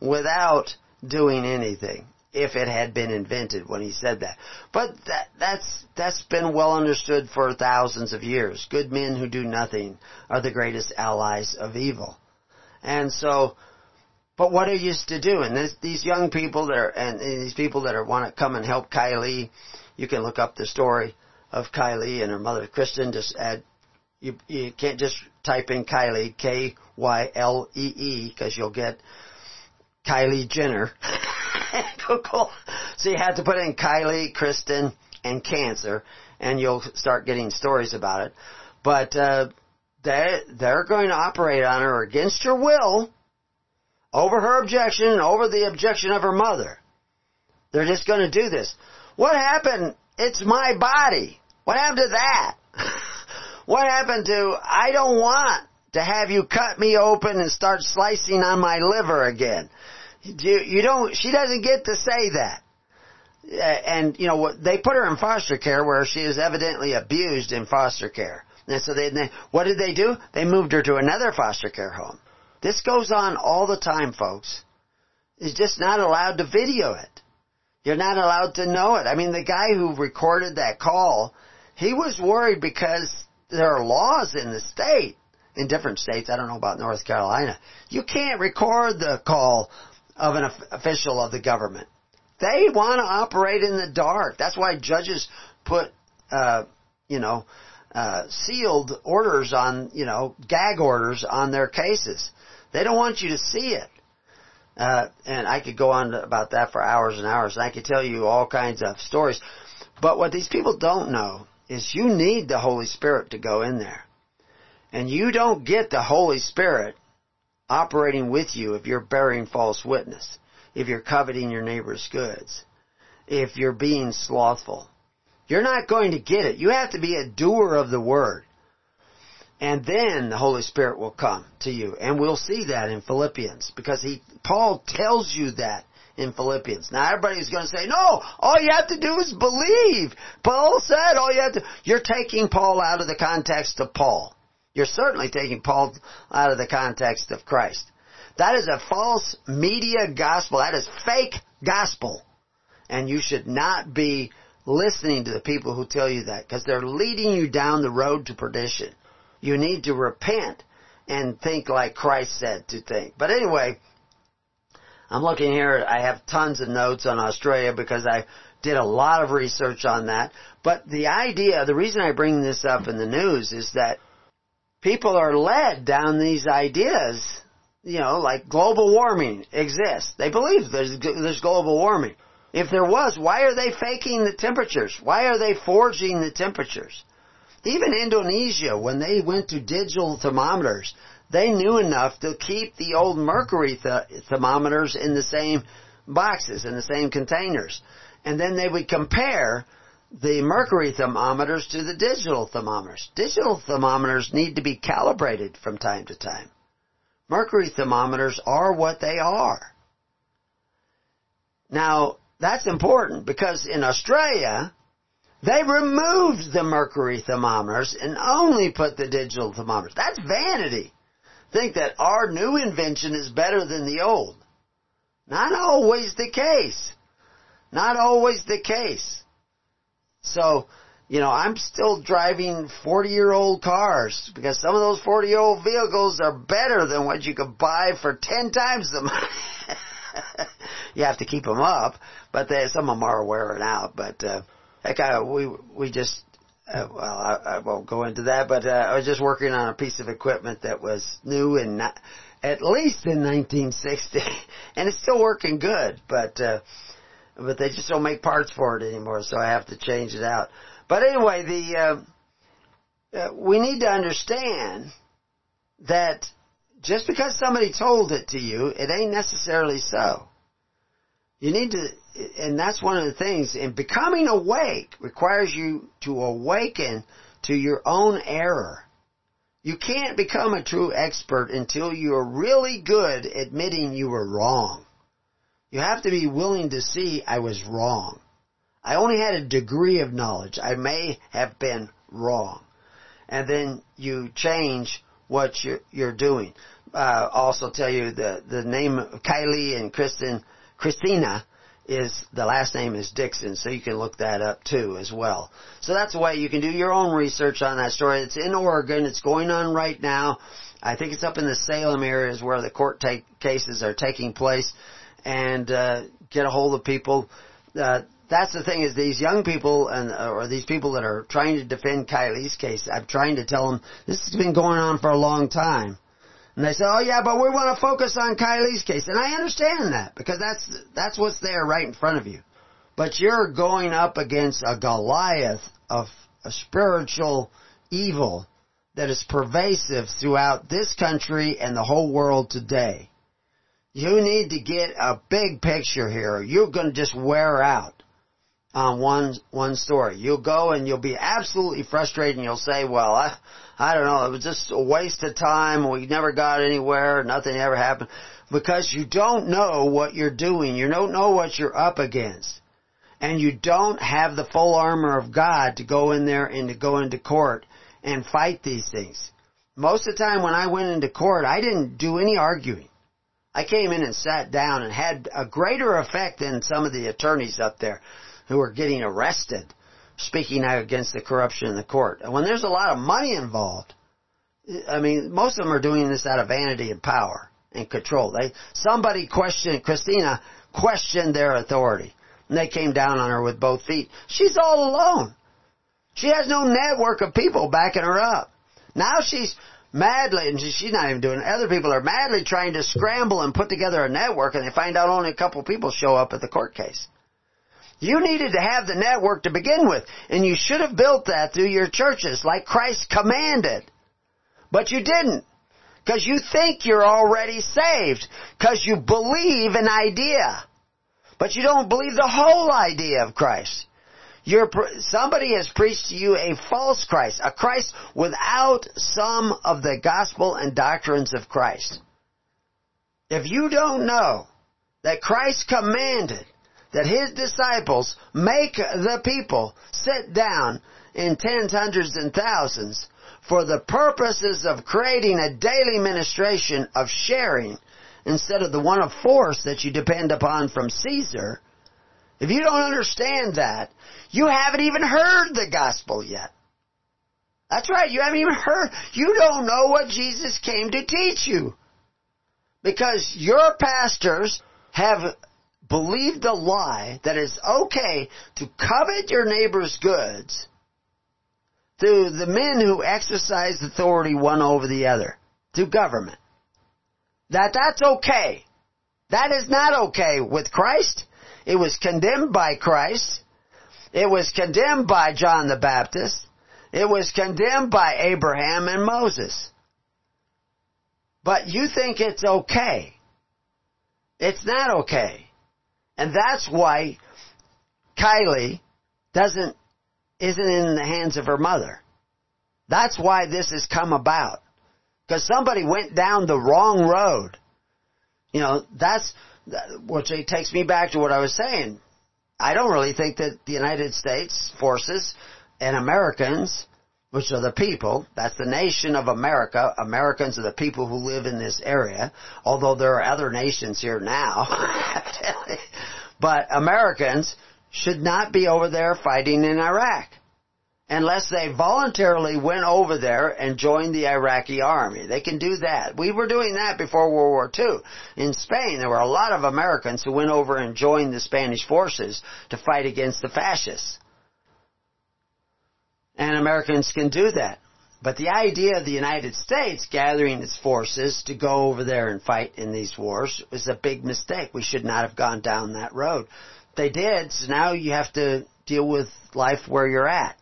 without doing anything, if it had been invented when he said that. But that's been well understood for thousands of years. Good men who do nothing are the greatest allies of evil. And so, but what are you to do? And these young people that are, and these people that are want to come and help Kylie, you can look up the story of Kylie and her mother Kristen. Just add, you can't just type in Kylie, K-Y-L-E-E, because you'll get Kylie Jenner. Google. So you have to put in Kylie, Kristen, and cancer, and you'll start getting stories about it. But they're going to operate on her against her will, over her objection and over the objection of her mother. They're just going to do this. What happened? It's my body. What happened to that? What happened to, I don't want to have you cut me open and start slicing on my liver again. You don't, she doesn't get to say that. And, you know, they put her in foster care where she is evidently abused in foster care. And so they, what did they do? They moved her to another foster care home. This goes on all the time, folks. You're just not allowed to video it. You're not allowed to know it. I mean, the guy who recorded that call, he was worried because there are laws in the state, in different states. I don't know about North Carolina. You can't record the call of an official of the government. They want to operate in the dark. That's why judges put, sealed orders on, gag orders on their cases. They don't want you to see it. And I could go on about that for hours and hours, and I could tell you all kinds of stories. But what these people don't know is you need the Holy Spirit to go in there. And you don't get the Holy Spirit operating with you if you're bearing false witness, if you're coveting your neighbor's goods, if you're being slothful. You're not going to get it. You have to be a doer of the Word. And then the Holy Spirit will come to you. And we'll see that in Philippians. Because Paul tells you that in Philippians. Now everybody's going to say, no, all you have to do is believe. Paul said all you have to... You're taking Paul out of the context of Paul. You're certainly taking Paul out of the context of Christ. That is a false media gospel. That is fake gospel. And you should not be listening to the people who tell you that. Because they're leading you down the road to perdition. You need to repent and think like Christ said to think. But anyway, I'm looking here. I have tons of notes on Australia because I did a lot of research on that. But the reason I bring this up in the news is that people are led down these ideas, like global warming exists. They believe there's global warming. If there was, why are they faking the temperatures? Why are they forging the temperatures? Even Indonesia, when they went to digital thermometers, they knew enough to keep the old mercury thermometers in the same boxes, in the same containers. And then they would compare the mercury thermometers to the digital thermometers. Digital thermometers need to be calibrated from time to time. Mercury thermometers are what they are. Now, that's important because in Australia, they removed the mercury thermometers and only put the digital thermometers. That's vanity. Think that our new invention is better than the old. Not always the case. Not always the case. So, I'm still driving 40-year-old cars because some of those 40-year-old vehicles are better than what you could buy for 10 times the money. You have to keep them up, but some of them are wearing out, but... I won't go into that, but I was just working on a piece of equipment that was new and at least in 1960, and it's still working good, but they just don't make parts for it anymore, so I have to change it out. But anyway, we need to understand that just because somebody told it to you, it ain't necessarily so. You need to, and that's one of the things, and becoming awake requires you to awaken to your own error. You can't become a true expert until you are really good admitting you were wrong. You have to be willing to see I was wrong. I only had a degree of knowledge. I may have been wrong. and then you change what you're doing. Also tell you the name of Kylie and Christina is, the last name is Dixon, so you can look that up too as well. So that's the way you can do your own research on that story. It's in Oregon. It's going on right now. I think it's up in the Salem areas where the court cases are taking place, and get a hold of people. That's the thing, is these young people or these people that are trying to defend Kylie's case, I'm trying to tell them this has been going on for a long time. And they say, oh yeah, but we want to focus on Kylie's case. And I understand that, because that's what's there right in front of you. But you're going up against a Goliath of a spiritual evil that is pervasive throughout this country and the whole world today. You need to get a big picture here. You're going to just wear out on one story. You'll go and you'll be absolutely frustrated, and you'll say, well, I don't know, it was just a waste of time. We never got anywhere. Nothing ever happened. Because you don't know what you're doing. You don't know what you're up against. And you don't have the full armor of God to go in there and to go into court and fight these things. Most of the time when I went into court, I didn't do any arguing. I came in and sat down and had a greater effect than some of the attorneys up there who are getting arrested, speaking out against the corruption in the court. And when there's a lot of money involved, I mean, most of them are doing this out of vanity and power and control. Christina questioned their authority, and they came down on her with both feet. She's all alone. She has no network of people backing her up. Now she's madly, and she's not even doing it, other people are madly trying to scramble and put together a network, and they find out only a couple people show up at the court case. You needed to have the network to begin with, and you should have built that through your churches like Christ commanded. But you didn't, because you think you're already saved, because you believe an idea. But you don't believe the whole idea of Christ. Somebody has preached to you a false Christ, a Christ without some of the gospel and doctrines of Christ. If you don't know that Christ commanded that his disciples make the people sit down in tens, hundreds, and thousands for the purposes of creating a daily ministration of sharing instead of the one of force that you depend upon from Caesar, if you don't understand that, you haven't even heard the gospel yet. That's right, you haven't even heard. You don't know what Jesus came to teach you. Because your pastors have believe the lie that it's okay to covet your neighbor's goods through the men who exercise authority one over the other, through government. That's okay. That is not okay with Christ. It was condemned by Christ. It was condemned by John the Baptist. It was condemned by Abraham and Moses. But you think it's okay. It's not okay. And that's why Kylie isn't in the hands of her mother. That's why this has come about. Because somebody went down the wrong road. You know, which takes me back to what I was saying. I don't really think that the United States forces and Americans, which are the people, that's the nation of America. Americans are the people who live in this area, although there are other nations here now. But Americans should not be over there fighting in Iraq unless they voluntarily went over there and joined the Iraqi army. They can do that. We were doing that before World War II. In Spain, there were a lot of Americans who went over and joined the Spanish forces to fight against the fascists. And Americans can do that. But the idea of the United States gathering its forces to go over there and fight in these wars was a big mistake. We should not have gone down that road. They did, so now you have to deal with life where you're at.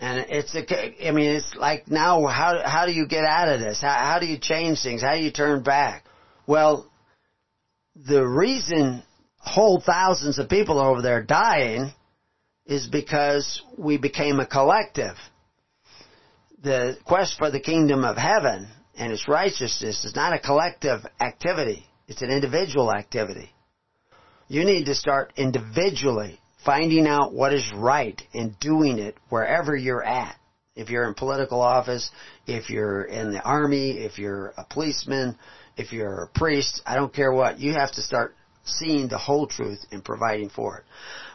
And it's like, now how do you get out of this? How do you change things? How do you turn back? Well, the reason whole thousands of people are over there dying is because we became a collective. The quest for the kingdom of heaven and its righteousness is not a collective activity. It's an individual activity. You need to start individually finding out what is right and doing it wherever you're at. If you're in political office, if you're in the army, if you're a policeman, if you're a priest, I don't care what. You have to start seeing the whole truth and providing for it.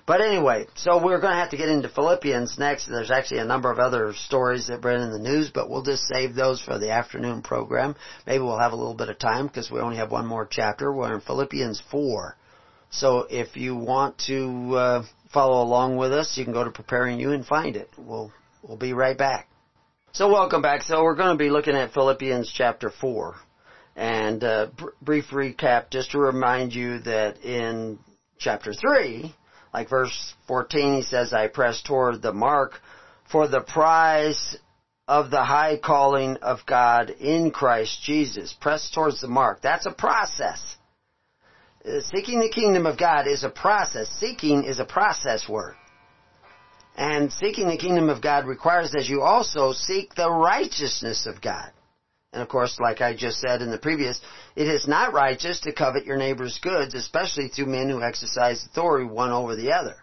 But anyway, so we're going to have to get into Philippians next. There's actually a number of other stories that were in the news, but we'll just save those for the afternoon program. Maybe we'll have a little bit of time because we only have one more chapter. We're in Philippians 4. So if you want to follow along with us, you can go to Preparing You and find it. We'll be right back. So welcome back. So we're going to be looking at Philippians chapter 4. And a brief recap just to remind you that in chapter 3, like verse 14, he says, I press toward the mark for the prize of the high calling of God in Christ Jesus. Press towards the mark. That's a process. Seeking the kingdom of God is a process. Seeking is a process word. And seeking the kingdom of God requires that you also seek the righteousness of God. And of course, like I just said in the previous, it is not righteous to covet your neighbor's goods, especially through men who exercise authority one over the other.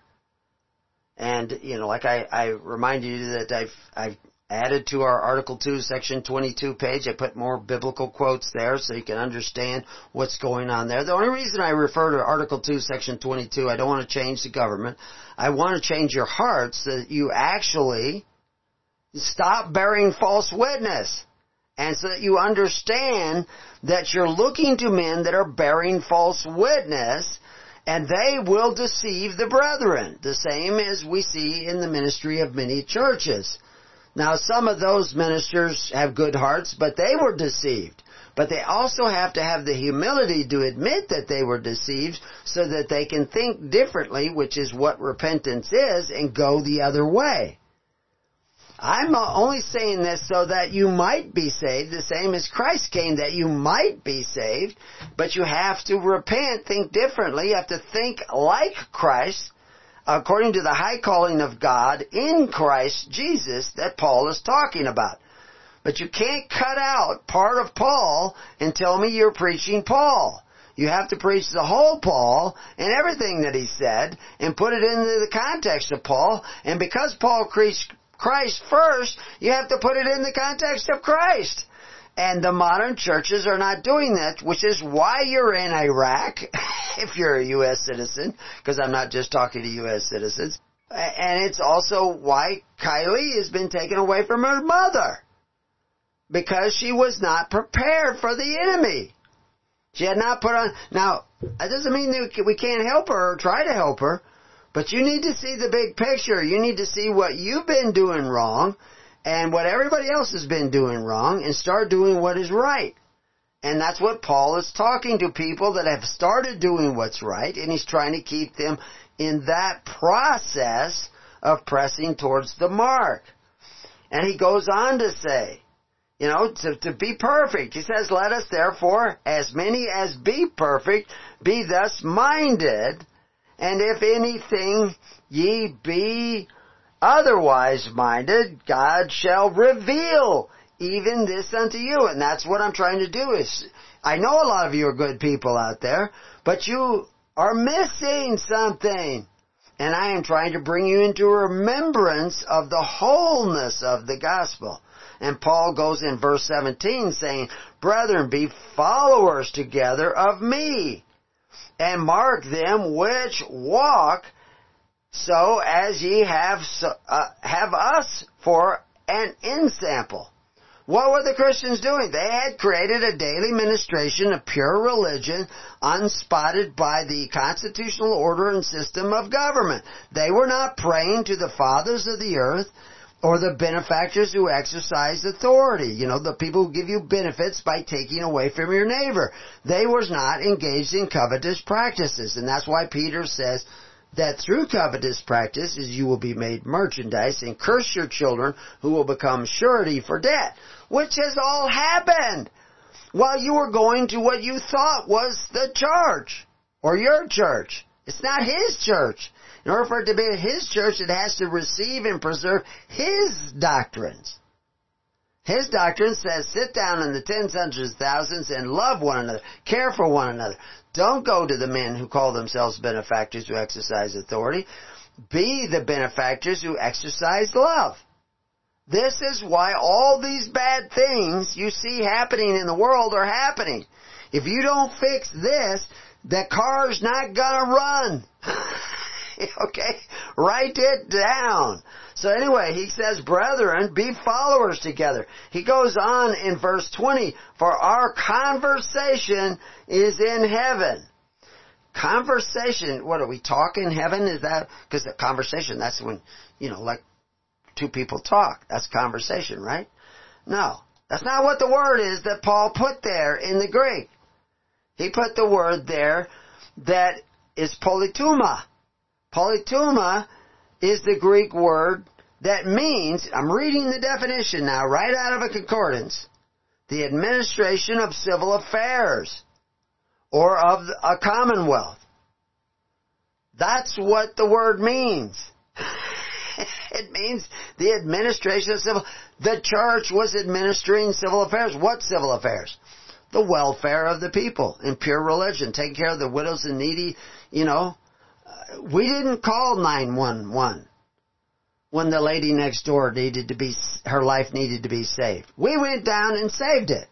And, you know, like I remind you that I've added to our Article 2, Section 22 page. I put more biblical quotes there so you can understand what's going on there. The only reason I refer to Article 2, Section 22, I don't want to change the government. I want to change your hearts so that you actually stop bearing false witness. And so that you understand that you're looking to men that are bearing false witness, and they will deceive the brethren. The same as we see in the ministry of many churches. Now, some of those ministers have good hearts, but they were deceived. But they also have to have the humility to admit that they were deceived so that they can think differently, which is what repentance is, and go the other way. I'm only saying this so that you might be saved, the same as Christ came, that you might be saved. But you have to repent, think differently. You have to think like Christ, according to the high calling of God in Christ Jesus that Paul is talking about. But you can't cut out part of Paul and tell me you're preaching Paul. You have to preach the whole Paul and everything that he said and put it into the context of Paul. And because Paul preached Christ first, you have to put it in the context of Christ. And the modern churches are not doing that, which is why you're in Iraq, if you're a U.S. citizen, because I'm not just talking to U.S. citizens. And it's also why Kylie has been taken away from her mother, because she was not prepared for the enemy. She had not put on... Now, that doesn't mean that we can't help her or try to help her, but you need to see the big picture. You need to see what you've been doing wrong and what everybody else has been doing wrong and start doing what is right. And that's what Paul is talking to people that have started doing what's right, and he's trying to keep them in that process of pressing towards the mark. And he goes on to say, you know, to be perfect. He says, let us therefore, as many as be perfect, be thus minded. And if anything ye be otherwise minded, God shall reveal even this unto you. And that's what I'm trying to do is, I know a lot of you are good people out there, but you are missing something. And I am trying to bring you into remembrance of the wholeness of the gospel. And Paul goes in verse 17 saying, brethren, be followers together of me. And mark them which walk so as ye have us for an ensample. What were the Christians doing? They had created a daily ministration of pure religion unspotted by the constitutional order and system of government. They were not praying to the fathers of the earth or the benefactors who exercise authority. You know, the people who give you benefits by taking away from your neighbor. They were not engaged in covetous practices. And that's why Peter says that through covetous practices you will be made merchandise and curse your children who will become surety for debt. Which has all happened while you were going to what you thought was the church or your church. It's not his church. In order for it to be his church, it has to receive and preserve his doctrines. His doctrine says, sit down in the tens, hundreds, thousands, and love one another. Care for one another. Don't go to the men who call themselves benefactors who exercise authority. Be the benefactors who exercise love. This is why all these bad things you see happening in the world are happening. If you don't fix this, the car's not gonna run. Okay? Write it down. So anyway, he says, brethren, be followers together. He goes on in verse 20, for our conversation is in heaven. Conversation, what are we talking? Heaven, is that? Because the conversation, that's when, like two people talk. That's conversation, right? No, that's not what the word is that Paul put there in the Greek. He put the word there that is polituma. Polituma is the Greek word that means, I'm reading the definition now, right out of a concordance, the administration of civil affairs or of a commonwealth. That's what the word means. It means the administration of civil. The church was administering civil affairs. What civil affairs? The welfare of the people in pure religion, taking care of the widows and needy, We didn't call 911 when the lady next door her life needed to be saved. We went down and saved it.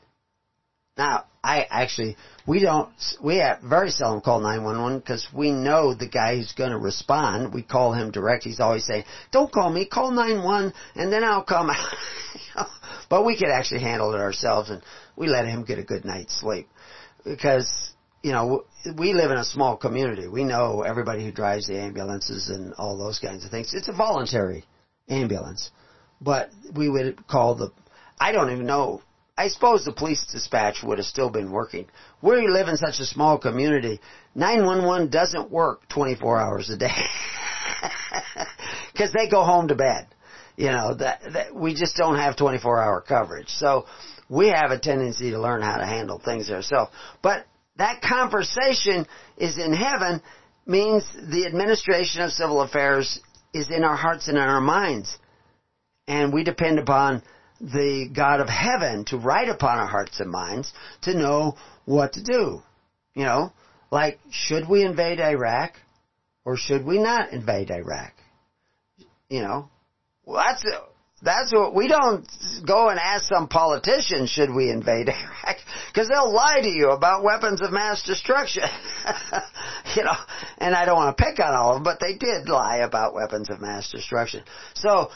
Now, we very seldom call 911 because we know the guy who's going to respond. We call him direct. He's always saying, don't call me, call 911 and then I'll come out. But we could actually handle it ourselves, and we let him get a good night's sleep because... we live in a small community. We know everybody who drives the ambulances and all those kinds of things. It's a voluntary ambulance. But we would call I don't even know. I suppose the police dispatch would have still been working. We live in such a small community. 911 doesn't work 24 hours a day. Because they go home to bed. We just don't have 24-hour coverage. So we have a tendency to learn how to handle things ourselves. But that conversation is in heaven means the administration of civil affairs is in our hearts and in our minds. And we depend upon the God of heaven to write upon our hearts and minds to know what to do. Should we invade Iraq or should we not invade Iraq? That's what, we don't go and ask some politician, should we invade Iraq? Because they'll lie to you about weapons of mass destruction. And I don't want to pick on all of them, but they did lie about weapons of mass destruction. So,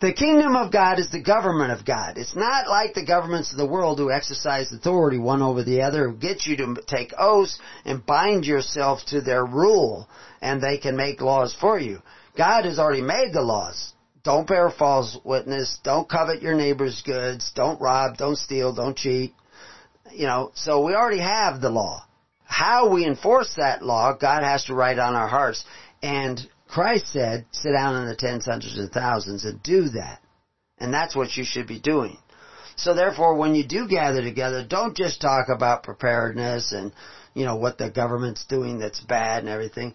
the kingdom of God is the government of God. It's not like the governments of the world who exercise authority one over the other, who get you to take oaths and bind yourself to their rule, and they can make laws for you. God has already made the laws. Don't bear false witness. Don't covet your neighbor's goods. Don't rob. Don't steal. Don't cheat. So we already have the law. How we enforce that law, God has to write on our hearts. And Christ said, sit down in the tens, hundreds, and thousands and do that. And that's what you should be doing. So therefore, when you do gather together, don't just talk about preparedness and, what the government's doing that's bad and everything.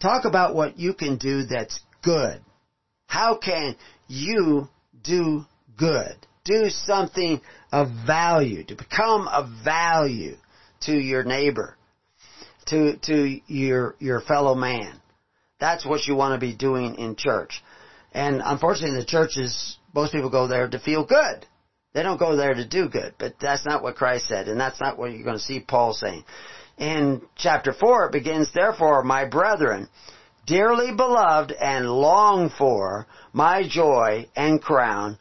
Talk about what you can do that's good. How can you do good? Do something of value, to become of value to your neighbor, to your fellow man. That's what you want to be doing in church. And unfortunately, the churches, most people go there to feel good. They don't go there to do good. But that's not what Christ said, and that's not what you're going to see Paul saying. In chapter 4, it begins, therefore, my brethren, dearly beloved and long for, my joy and crown,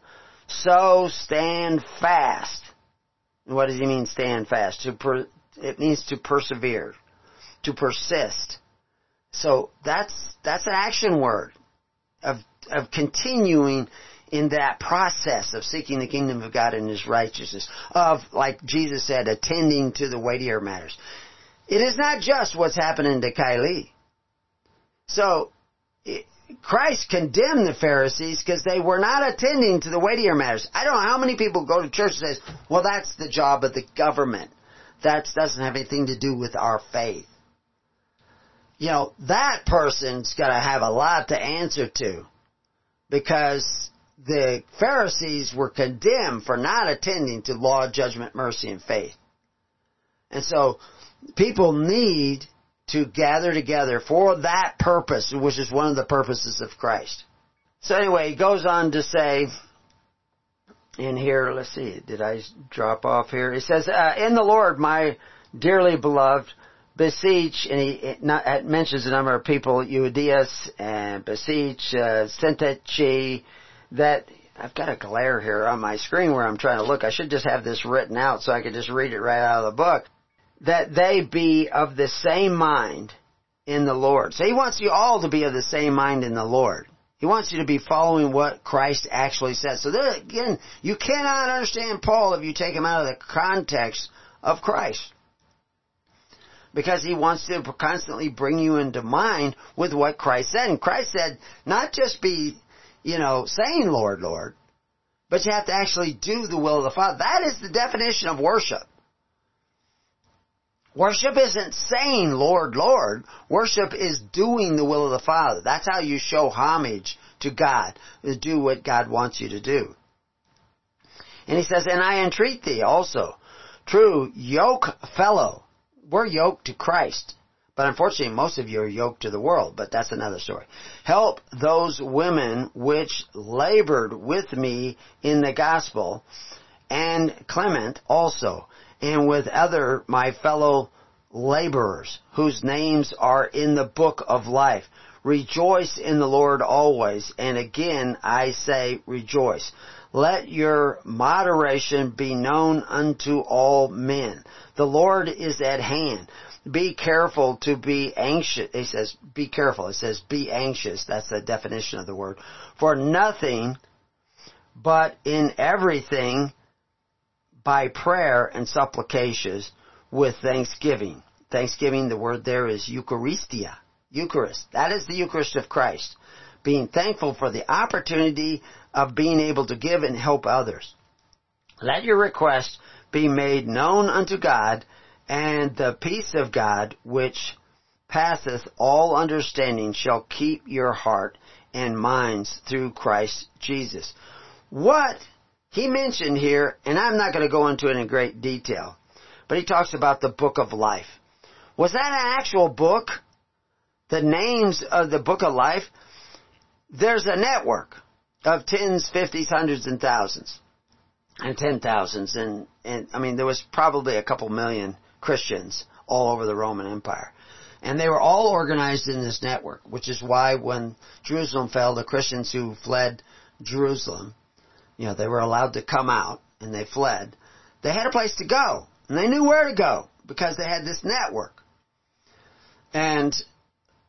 so stand fast. What does he mean, stand fast? It means to persevere, to persist. So that's an action word of continuing in that process of seeking the kingdom of God and His righteousness, of, like Jesus said, attending to the weightier matters. It is not just what's happening to Kylie. So, Christ condemned the Pharisees because they were not attending to the weightier matters. I don't know how many people go to church and say, well, that's the job of the government. That doesn't have anything to do with our faith. That person's got to have a lot to answer to, because the Pharisees were condemned for not attending to law, judgment, mercy, and faith. And so, people need to gather together for that purpose, which is one of the purposes of Christ. So anyway, he goes on to say, in here, let's see, did I drop off here? It says, in the Lord, my dearly beloved, beseech, and it mentions a number of people, Euodias and beseech, Syntyche, that, I've got a glare here on my screen where I'm trying to look. I should just have this written out so I could just read it right out of the book. That they be of the same mind in the Lord. So he wants you all to be of the same mind in the Lord. He wants you to be following what Christ actually says. So there, again, you cannot understand Paul if you take him out of the context of Christ. Because he wants to constantly bring you into mind with what Christ said. And Christ said, not just be, saying Lord, Lord, but you have to actually do the will of the Father. That is the definition of worship. Worship isn't saying, Lord, Lord. Worship is doing the will of the Father. That's how you show homage to God, to do what God wants you to do. And he says, and I entreat thee also, true yoke fellow. We're yoked to Christ. But unfortunately, most of you are yoked to the world. But that's another story. Help those women which labored with me in the gospel, and Clement also, and with other my fellow laborers, whose names are in the book of life. Rejoice in the Lord always, and again I say rejoice. Let your moderation be known unto all men. The Lord is at hand. Be careful to be anxious. He says, be careful. It says, be anxious. That's the definition of the word. For nothing, but in everything, by prayer and supplications with thanksgiving. Thanksgiving, the word there is Eucharistia. Eucharist. That is the Eucharist of Christ. Being thankful for the opportunity of being able to give and help others. Let your request be made known unto God, and the peace of God, which passeth all understanding, shall keep your heart and minds through Christ Jesus. What he mentioned here, and I'm not going to go into it in great detail, but he talks about the book of life. Was that an actual book? The names of the book of life? There's a network of tens, fifties, hundreds, and thousands, and 10,000s. And I mean, there was probably a couple million Christians all over the Roman Empire. And they were all organized in this network, which is why when Jerusalem fell, the Christians who fled Jerusalem, they were allowed to come out, and they fled. They had a place to go, and they knew where to go, because they had this network. And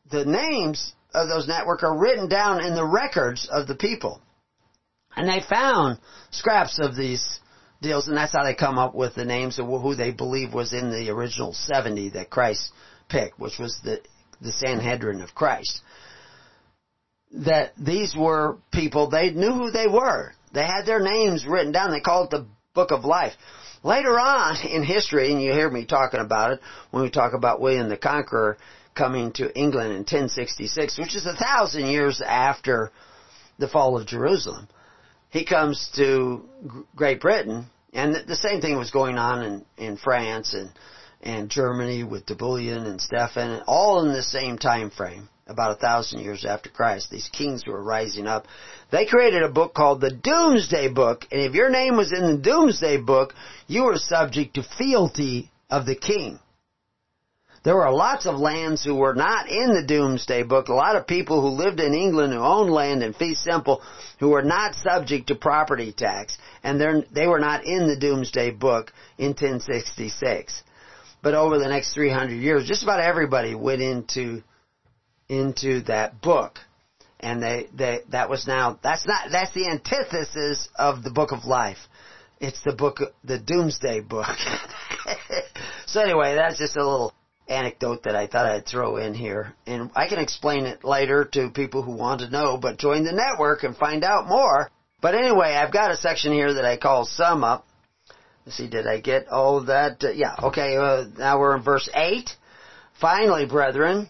the names of those network are written down in the records of the people. And they found scraps of these deals, and that's how they come up with the names of who they believe was in the original 70 that Christ picked, which was the Sanhedrin of Christ. That these were people, they knew who they were. They had their names written down. They called it the Book of Life. Later on in history, and you hear me talking about it, when we talk about William the Conqueror coming to England in 1066, which is 1,000 years after the fall of Jerusalem. He comes to Great Britain, and the same thing was going on in France and Germany with de Bullion and Stephen, and all in the same time frame, about 1,000 years after Christ. These kings were rising up. They created a book called the Doomsday Book, and if your name was in the Doomsday Book, you were subject to fealty of the king. There were lots of lands who were not in the Doomsday Book. A lot of people who lived in England who owned land in fee simple who were not subject to property tax. And they were not in the Doomsday Book in 1066. But over the next 300 years, just about everybody went into that book. And that's the antithesis of the Book of Life. It's the Doomsday Book. So anyway, that's just a little anecdote that I thought I'd throw in here, and I can explain it later to people who want to know, but join the network and find out more. But anyway, I've got a section here that I call Sum Up. Let's see, did I get all that? Now we're in verse 8. Finally, brethren,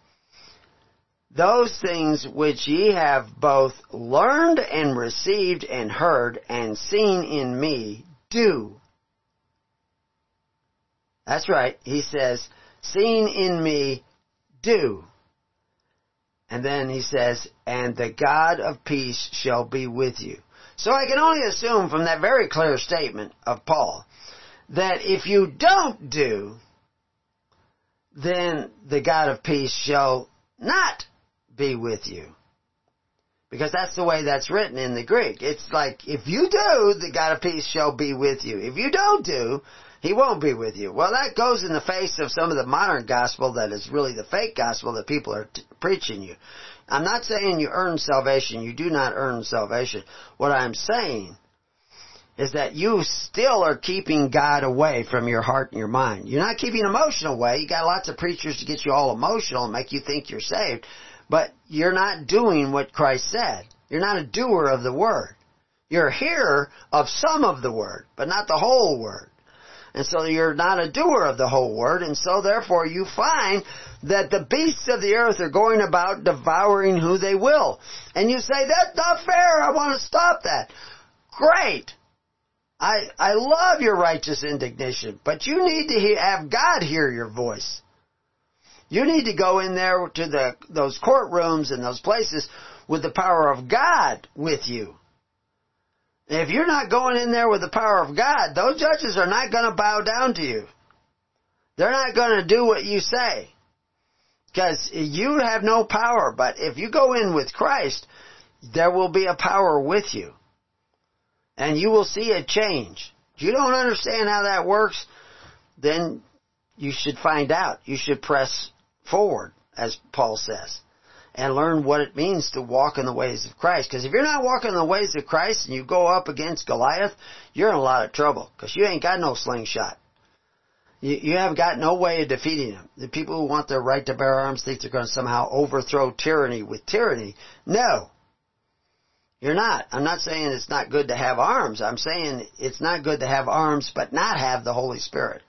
Those things which ye have both learned and received and heard and seen in me, do. That's right. He says, seen in me, do. And then he says, and the God of peace shall be with you. So I can only assume from that very clear statement of Paul that if you don't do, then the God of peace shall not be with you. Because that's the way that's written in the Greek. It's like, if you do, the God of peace shall be with you. If you don't do, he won't be with you. Well, that goes in the face of some of the modern gospel that is really the fake gospel that people are preaching you. I'm not saying you earn salvation. You do not earn salvation. What I'm saying is that you still are keeping God away from your heart and your mind. You're not keeping emotional away. You got lots of preachers to get you all emotional and make you think you're saved. But you're not doing what Christ said. You're not a doer of the word. You're a hearer of some of the word, but not the whole word. And so you're not a doer of the whole word. And so therefore you find that the beasts of the earth are going about devouring who they will. And you say, that's not fair. I want to stop that. Great. I love your righteous indignation. But you need to have God hear your voice. You need to go in there to those courtrooms and those places with the power of God with you. If you're not going in there with the power of God, those judges are not going to bow down to you. They're not going to do what you say. Because you have no power. But if you go in with Christ, there will be a power with you. And you will see a change. If you don't understand how that works, then you should find out. You should press forward, as Paul says, and learn what it means to walk in the ways of Christ. Because if you're not walking in the ways of Christ and you go up against Goliath, you're in a lot of trouble because you ain't got no slingshot. You have got no way of defeating him. The people who want their right to bear arms think they're going to somehow overthrow tyranny with tyranny. No, you're not. I'm not saying it's not good to have arms. I'm saying it's not good to have arms but not have the Holy Spirit.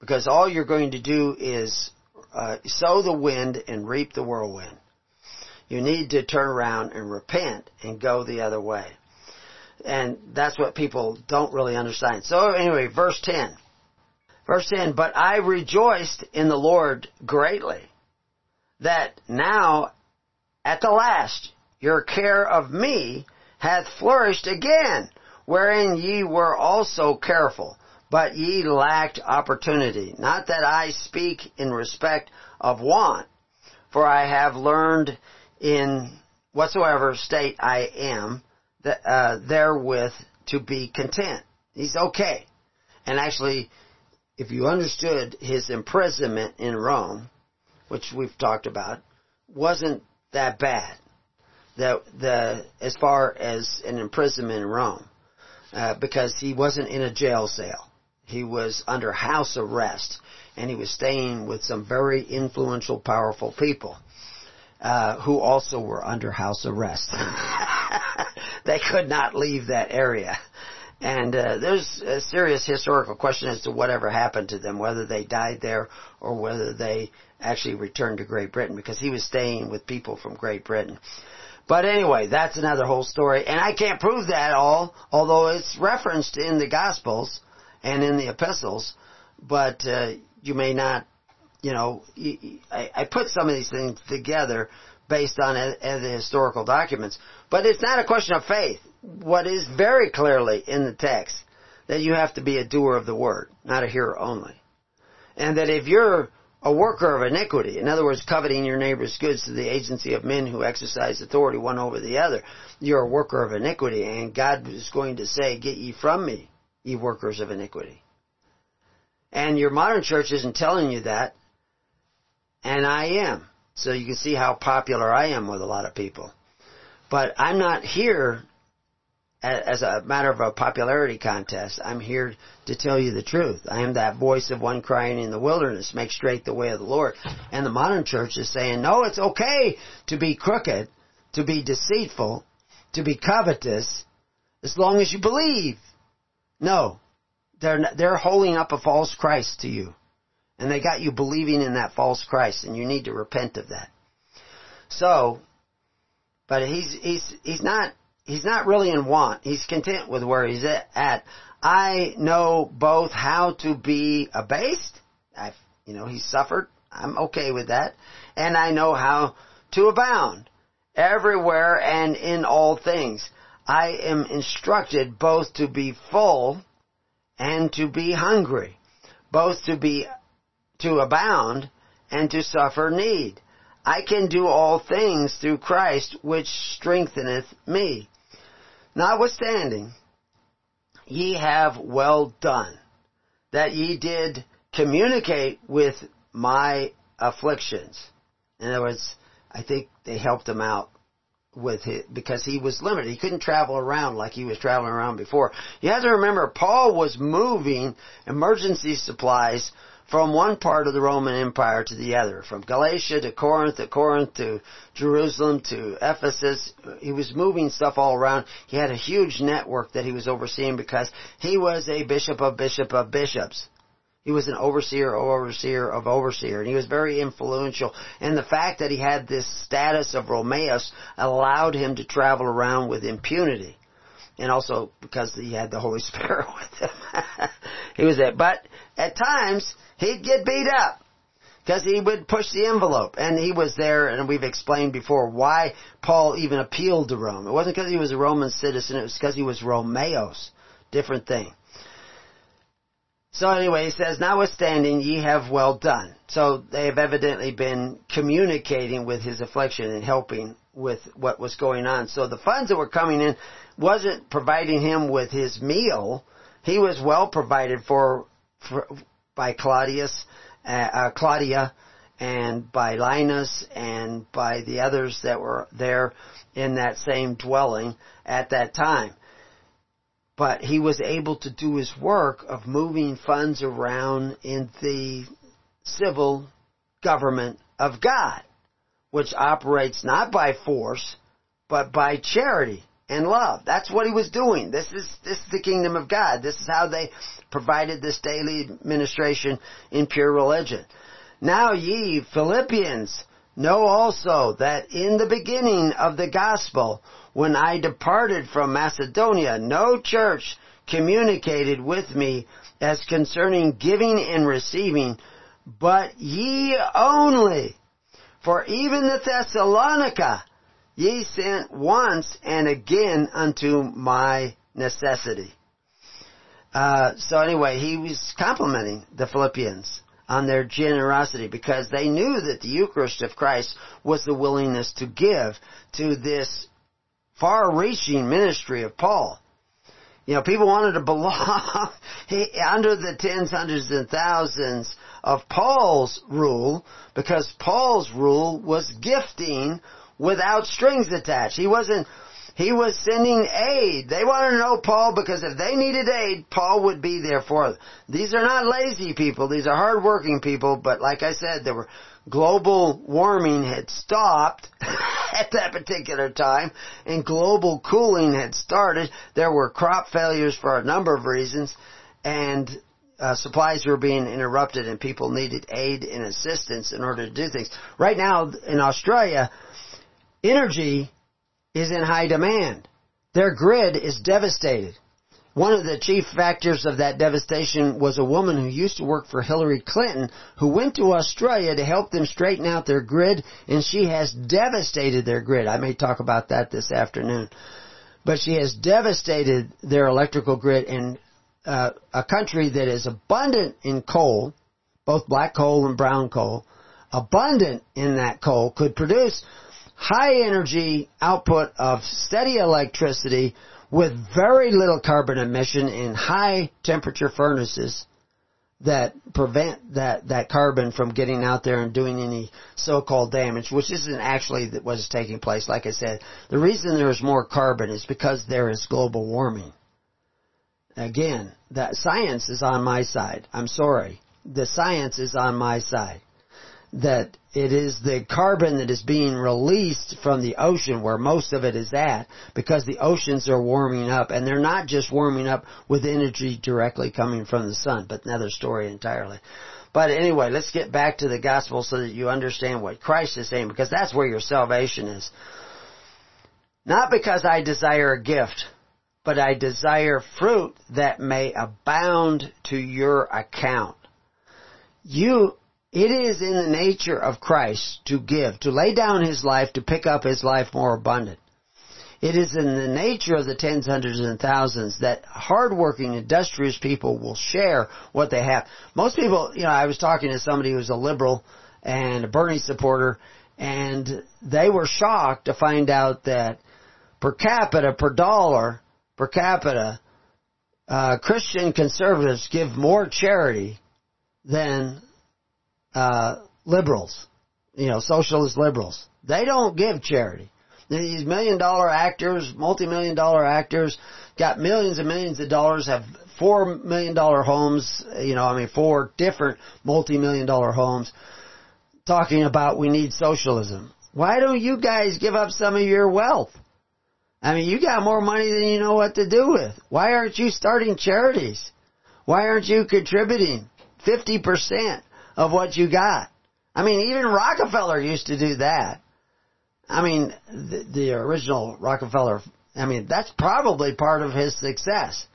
Because all you're going to do is sow the wind and reap the whirlwind. You need to turn around and repent and go the other way. And that's what people don't really understand. So anyway, verse 10. Verse 10, but I rejoiced in the Lord greatly, that now at the last your care of me hath flourished again, wherein ye were also careful. But ye lacked opportunity. Not that I speak in respect of want, for I have learned in whatsoever state I am therewith to be content. He's okay. And actually, if you understood his imprisonment in Rome, which we've talked about, wasn't that bad. As far as an imprisonment in Rome, because he wasn't in a jail cell. He was under house arrest, and he was staying with some very influential, powerful people who also were under house arrest. They could not leave that area. And there's a serious historical question as to whatever happened to them, whether they died there or whether they actually returned to Great Britain, because he was staying with people from Great Britain. But anyway, that's another whole story. And I can't prove that all, although it's referenced in the Gospels and in the epistles, but you may not, I put some of these things together based on the historical documents. But it's not a question of faith. What is very clearly in the text, that you have to be a doer of the word, not a hearer only. And that if you're a worker of iniquity, in other words, coveting your neighbor's goods to the agency of men who exercise authority one over the other, you're a worker of iniquity, and God is going to say, get ye from me, ye workers of iniquity. And your modern church isn't telling you that. And I am. So you can see how popular I am with a lot of people. But I'm not here as a matter of a popularity contest. I'm here to tell you the truth. I am that voice of one crying in the wilderness, make straight the way of the Lord. And the modern church is saying, no, it's okay to be crooked, to be deceitful, to be covetous, as long as you believe. No, they're holding up a false Christ to you. And they got you believing in that false Christ, and you need to repent of that. So, but he's not really in want. He's content with where he's at. I know both how to be abased. He suffered. I'm okay with that. And I know how to abound everywhere and in all things. I am instructed both to be full and to be hungry, both to abound and to suffer need. I can do all things through Christ which strengtheneth me. Notwithstanding, ye have well done, that ye did communicate with my afflictions. In other words, I think they helped him out with it because he was limited. He couldn't travel around like he was traveling around before. You have to remember, Paul was moving emergency supplies from one part of the Roman Empire to the other, from Galatia to Corinth to Jerusalem to Ephesus. He was moving stuff all around. He had a huge network that he was overseeing because he was a bishop of bishops. He was an overseer of overseer, and he was very influential. And the fact that he had this status of Romaeus allowed him to travel around with impunity. And also because he had the Holy Spirit with him. He was there. But at times, he'd get beat up because he would push the envelope. And he was there, and we've explained before why Paul even appealed to Rome. It wasn't because he was a Roman citizen. It was because he was Romaeus. Different thing. So anyway, he says, notwithstanding, ye have well done. So they have evidently been communicating with his affliction and helping with what was going on. So the funds that were coming in wasn't providing him with his meal. He was well provided for by Claudius, Claudia, and by Linus, and by the others that were there in that same dwelling at that time. But he was able to do his work of moving funds around in the civil government of God, which operates not by force, but by charity and love. That's what he was doing. This is the kingdom of God. This is how they provided this daily administration in pure religion. Now ye Philippians know also that in the beginning of the gospel, when I departed from Macedonia, no church communicated with me as concerning giving and receiving, but ye only. For even the Thessalonica ye sent once and again unto my necessity. So anyway, he was complimenting the Philippians on their generosity because they knew that the Eucharist of Christ was the willingness to give to this far-reaching ministry of Paul. You know, people wanted to belong under the tens, hundreds, and thousands of Paul's rule because Paul's rule was gifting without strings attached. He was sending aid. They wanted to know Paul because if they needed aid, Paul would be there for them. These are not lazy people. These are hard-working people. But like I said, there were global warming had stopped at that particular time, and global cooling had started. There were crop failures for a number of reasons, and supplies were being interrupted, and people needed aid and assistance in order to do things. Right now in Australia, energy is in high demand. Their grid is devastated. One of the chief factors of that devastation was a woman who used to work for Hillary Clinton who went to Australia to help them straighten out their grid, and she has devastated their grid. I may talk about that this afternoon. But she has devastated their electrical grid in a country that is abundant in coal, both black coal and brown coal. Abundant in that coal could produce high energy output of steady electricity with very little carbon emission in high temperature furnaces that prevent that carbon from getting out there and doing any so-called damage, which isn't actually what is taking place. Like I said, the reason there is more carbon is because there is global warming. Again, that science is on my side. I'm sorry. The science is on my side. That it is the carbon that is being released from the ocean where most of it is at because the oceans are warming up, and they're not just warming up with energy directly coming from the sun, but another story entirely. But anyway, let's get back to the gospel so that you understand what Christ is saying, because that's where your salvation is. Not because I desire a gift, but I desire fruit that may abound to your account. It is in the nature of Christ to give, to lay down his life, to pick up his life more abundant. It is in the nature of the tens, hundreds, and thousands that hardworking, industrious people will share what they have. Most people, I was talking to somebody who's a liberal and a Bernie supporter, and they were shocked to find out that per capita, per dollar, per capita, Christian conservatives give more charity than liberals, socialist liberals. They don't give charity. These million-dollar actors, multi-million-dollar actors, got millions and millions of dollars, have $4 million homes, four different multi-million-dollar homes, talking about we need socialism. Why don't you guys give up some of your wealth? You got more money than you know what to do with. Why aren't you starting charities? Why aren't you contributing 50% of what you got? Even Rockefeller used to do that. The original Rockefeller, that's probably part of his success,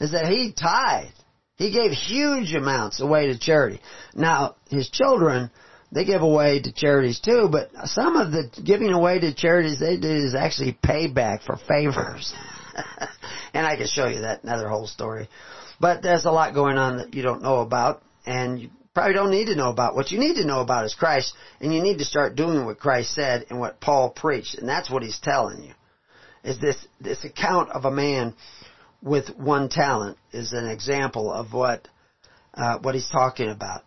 is that he tithed. He gave huge amounts away to charity. Now, his children, they give away to charities too, but some of the giving away to charities they do is actually payback for favors. And I can show you that, another whole story. But there's a lot going on that you don't know about, and you probably don't need to know about. What you need to know about is Christ, and you need to start doing what Christ said and what Paul preached, and that's what he's telling you. Is this account of a man with one talent is an example of what he's talking about.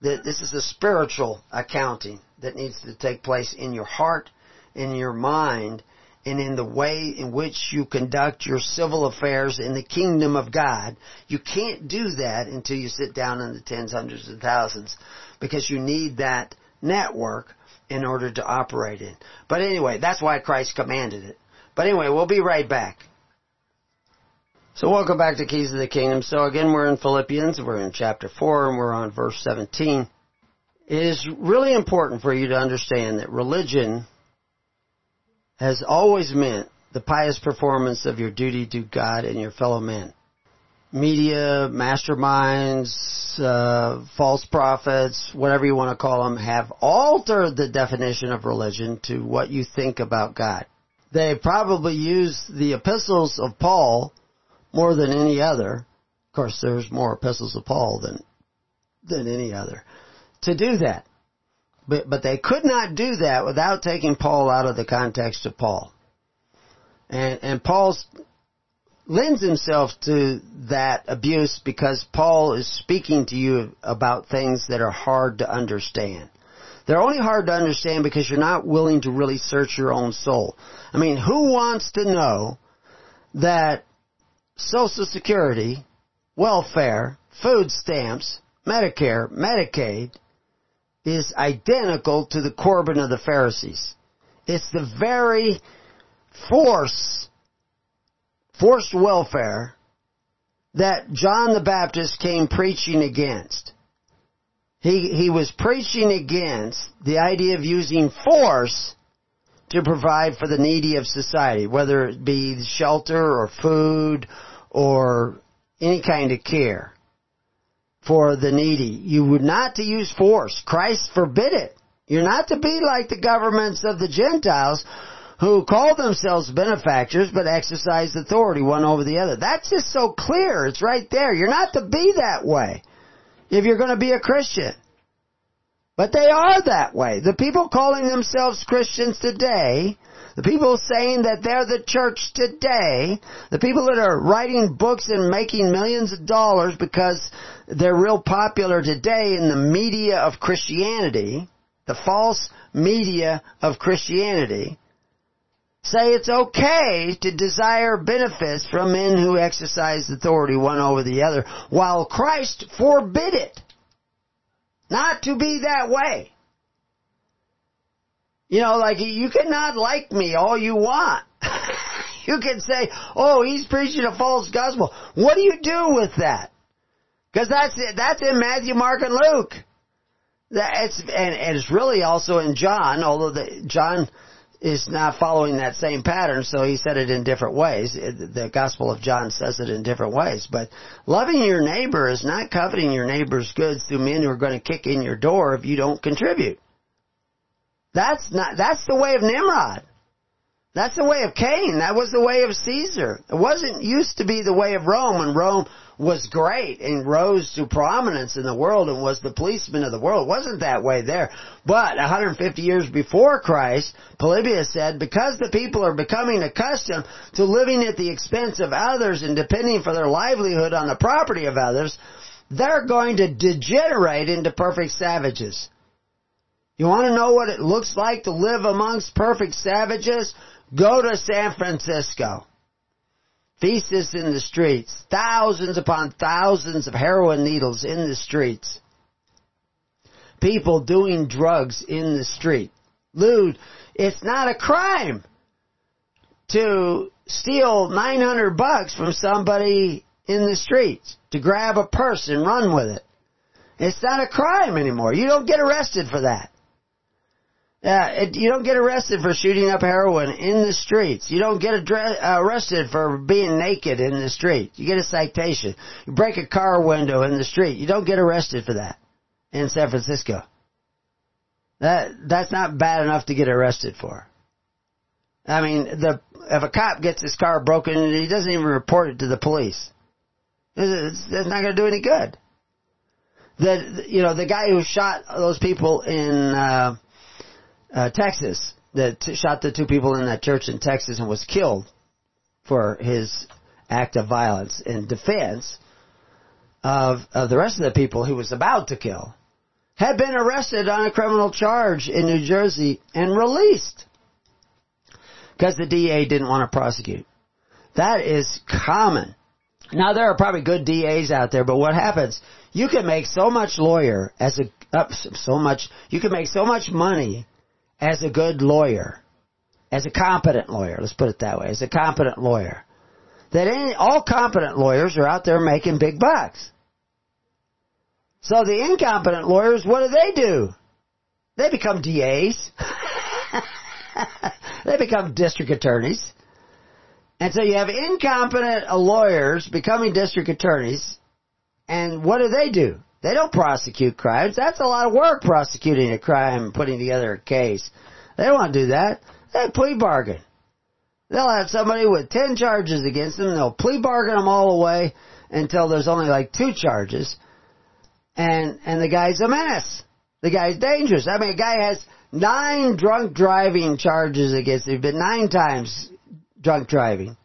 This is a spiritual accounting that needs to take place in your heart, in your mind, and in the way in which you conduct your civil affairs in the kingdom of God. You can't do that until you sit down in the tens, hundreds, and thousands, because you need that network in order to operate in. But anyway, that's why Christ commanded it. But anyway, we'll be right back. So welcome back to Keys of the Kingdom. So again, we're in Philippians, we're in chapter 4, and we're on verse 17. It is really important for you to understand that religion has always meant the pious performance of your duty to God and your fellow men. Media, masterminds, false prophets, whatever you want to call them, have altered the definition of religion to what you think about God. They probably use the epistles of Paul more than any other. Of course, there's more epistles of Paul than any other to do that. But they could not do that without taking Paul out of the context of Paul. And Paul lends himself to that abuse because Paul is speaking to you about things that are hard to understand. They're only hard to understand because you're not willing to really search your own soul. Who wants to know that Social Security, welfare, food stamps, Medicare, Medicaid is identical to the Corbin of the Pharisees? It's the very forced welfare that John the Baptist came preaching against. He was preaching against the idea of using force to provide for the needy of society, whether it be shelter or food or any kind of care for the needy. You would not to use force. Christ forbid it. You're not to be like the governments of the Gentiles who call themselves benefactors but exercise authority one over the other. That's just so clear. It's right there. You're not to be that way if you're going to be a Christian. But they are that way. The people calling themselves Christians today, the people saying that they're the church today, the people that are writing books and making millions of dollars because they're real popular today in the media of Christianity, the false media of Christianity, say it's okay to desire benefits from men who exercise authority one over the other, while Christ forbid it. Not to be that way. You cannot like me all you want. You can say, he's preaching a false gospel. What do you do with that? Because that's in Matthew, Mark, and Luke. And it's really also in John, although John is not following that same pattern, so he said it in different ways. The Gospel of John says it in different ways. But loving your neighbor is not coveting your neighbor's goods through men who are going to kick in your door if you don't contribute. That's the way of Nimrod. That's the way of Cain. That was the way of Caesar. It wasn't used to be the way of Rome, when Rome was great and rose to prominence in the world and was the policeman of the world. It wasn't that way there. But 150 years before Christ, Polybius said, because the people are becoming accustomed to living at the expense of others and depending for their livelihood on the property of others, they're going to degenerate into perfect savages. You want to know what it looks like to live amongst perfect savages? Go to San Francisco. Feces in the streets. Thousands upon thousands of heroin needles in the streets. People doing drugs in the street. Lewd. It's not a crime to steal $900 from somebody in the streets. To grab a purse and run with it. It's not a crime anymore. You don't get arrested for that. You don't get arrested for shooting up heroin in the streets. You don't get arrested for being naked in the street. You get a citation. You break a car window in the street. You don't get arrested for that in San Francisco. That's not bad enough to get arrested for. I mean, if a cop gets his car broken, he doesn't even report it to the police. It's not going to do any good. The guy who shot those people in Texas, that shot the two people in that church in Texas and was killed for his act of violence in defense of the rest of the people he was about to kill, had been arrested on a criminal charge in New Jersey and released because the DA didn't want to prosecute. That is common. Now, there are probably good DAs out there, but what happens, you can make so much you can make so much money as a good lawyer, as a competent lawyer, let's put it that way, as a competent lawyer, that all competent lawyers are out there making big bucks. So the incompetent lawyers, what do? They become DAs. They become district attorneys. And so you have incompetent lawyers becoming district attorneys, and what do? They don't prosecute crimes. That's a lot of work, prosecuting a crime and putting together a case. They don't want to do that. They plea bargain. They'll have somebody with 10 charges against them. They'll plea bargain them all away until there's only like 2 charges. And the guy's a mess. The guy's dangerous. I mean, a guy has 9 drunk driving charges against him. He's been 9 times drunk driving.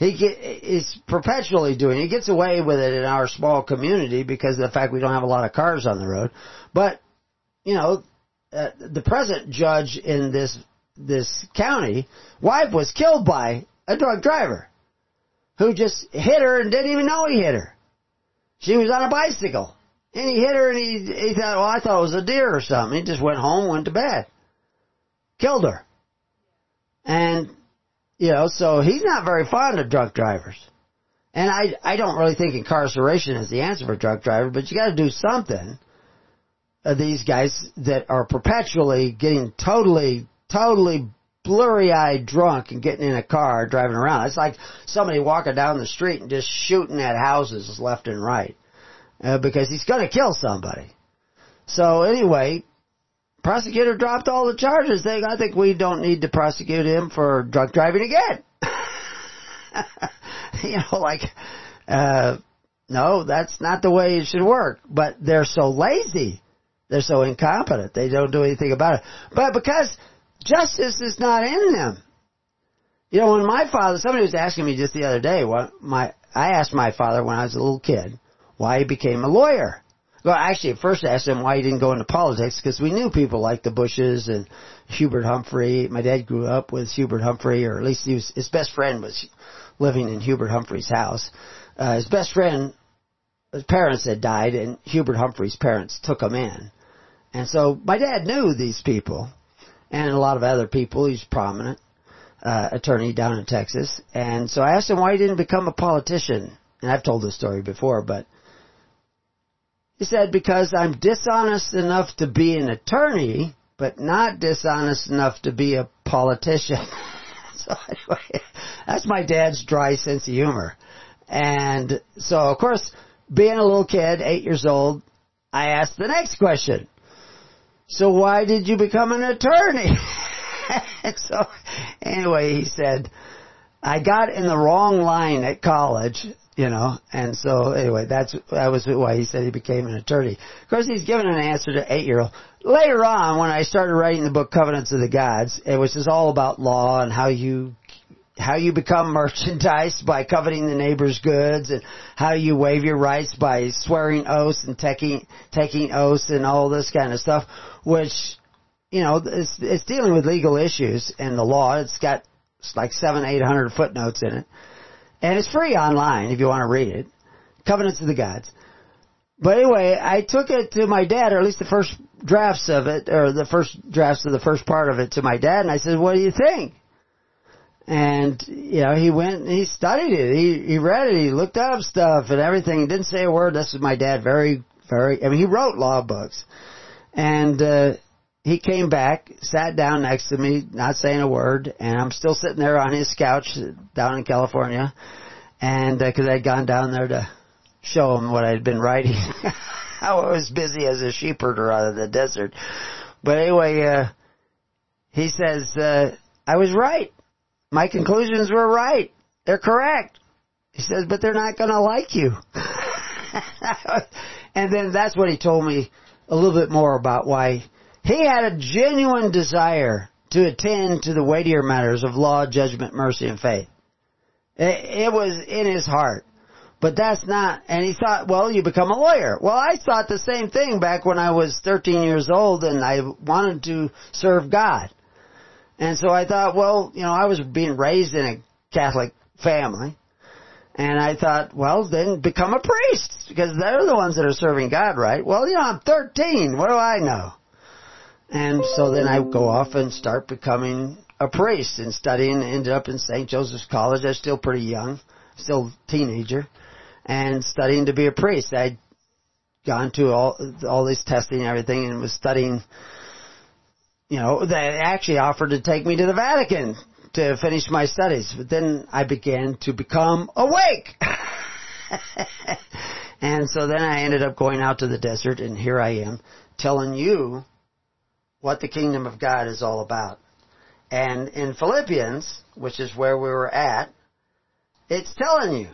He is perpetually doing it. He gets away with it in our small community because of the fact we don't have a lot of cars on the road. But, the present judge in this county, wife was killed by a drunk driver who just hit her and didn't even know he hit her. She was on a bicycle, and he hit her, and he thought, well, I thought it was a deer or something. He just went home, went to bed, killed her. And... so he's not very fond of drunk drivers. And I don't really think incarceration is the answer for drunk drivers, but you got to do something. These guys that are perpetually getting totally blurry-eyed drunk and getting in a car driving around. It's like somebody walking down the street and just shooting at houses left and right because he's going to kill somebody. So anyway... Prosecutor dropped all the charges. I think we don't need to prosecute him for drunk driving again. No, that's not the way it should work. But they're so lazy. They're so incompetent. They don't do anything about it. But because justice is not in them. When somebody was asking me just the other day, I asked my father when I was a little kid why he became a lawyer. Well, actually, at first I asked him why he didn't go into politics, because we knew people like the Bushes and Hubert Humphrey. My dad grew up with Hubert Humphrey, or at least his best friend was living in Hubert Humphrey's house. His best friend, his parents had died, and Hubert Humphrey's parents took him in. And so my dad knew these people, and a lot of other people. He's prominent attorney down in Texas. And so I asked him why he didn't become a politician. And I've told this story before, but... He said, because I'm dishonest enough to be an attorney, but not dishonest enough to be a politician. So anyway, that's my dad's dry sense of humor. And so, of course, being a little kid, 8 years old, I asked the next question. So why did you become an attorney? So anyway, he said, I got in the wrong line at college, you know. And so anyway, that was why he said he became an attorney. Of course, he's given an answer to 8-year-old. Later on, when I started writing the book Covenants of the Gods, which is all about law and how you become merchandise by coveting the neighbor's goods, and how you waive your rights by swearing oaths and taking oaths and all this kind of stuff, which, you know, it's dealing with legal issues and the law. It's got like 700-800 footnotes in it. And it's free online if you want to read it. Covenants of the Gods. But anyway, I took it to my dad, or at least the first drafts of the first part of it to my dad, and I said, what do you think? And, you know, he went and he studied it. He read it. He looked up stuff and everything. He didn't say a word. This was my dad. Very, very, I mean, he wrote law books. And he came back, sat down next to me, not saying a word. And I'm still sitting there on his couch down in California. And because I'd gone down there to show him what I'd been writing. I was busy as a sheep herder out of the desert. But anyway, he says, I was right. My conclusions were right. They're correct. He says, but they're not going to like you. And then that's what he told me a little bit more about why he had a genuine desire to attend to the weightier matters of law, judgment, mercy, and faith. It was in his heart. But that's not, and he thought, well, you become a lawyer. Well, I thought the same thing back when I was 13 years old and I wanted to serve God. And so I thought, well, you know, I was being raised in a Catholic family. And I thought, well, then become a priest, because they're the ones that are serving God, right? Well, you know, I'm 13. What do I know? And so then I go off and start becoming a priest and studying. Ended up in St. Joseph's College. I was still pretty young, still teenager, and studying to be a priest. I'd gone to all this testing and everything and was studying. You know, they actually offered to take me to the Vatican to finish my studies. But then I began to become awake. And so then I ended up going out to the desert, and here I am telling you what the kingdom of God is all about. And in Philippians, which is where we were at, it's telling you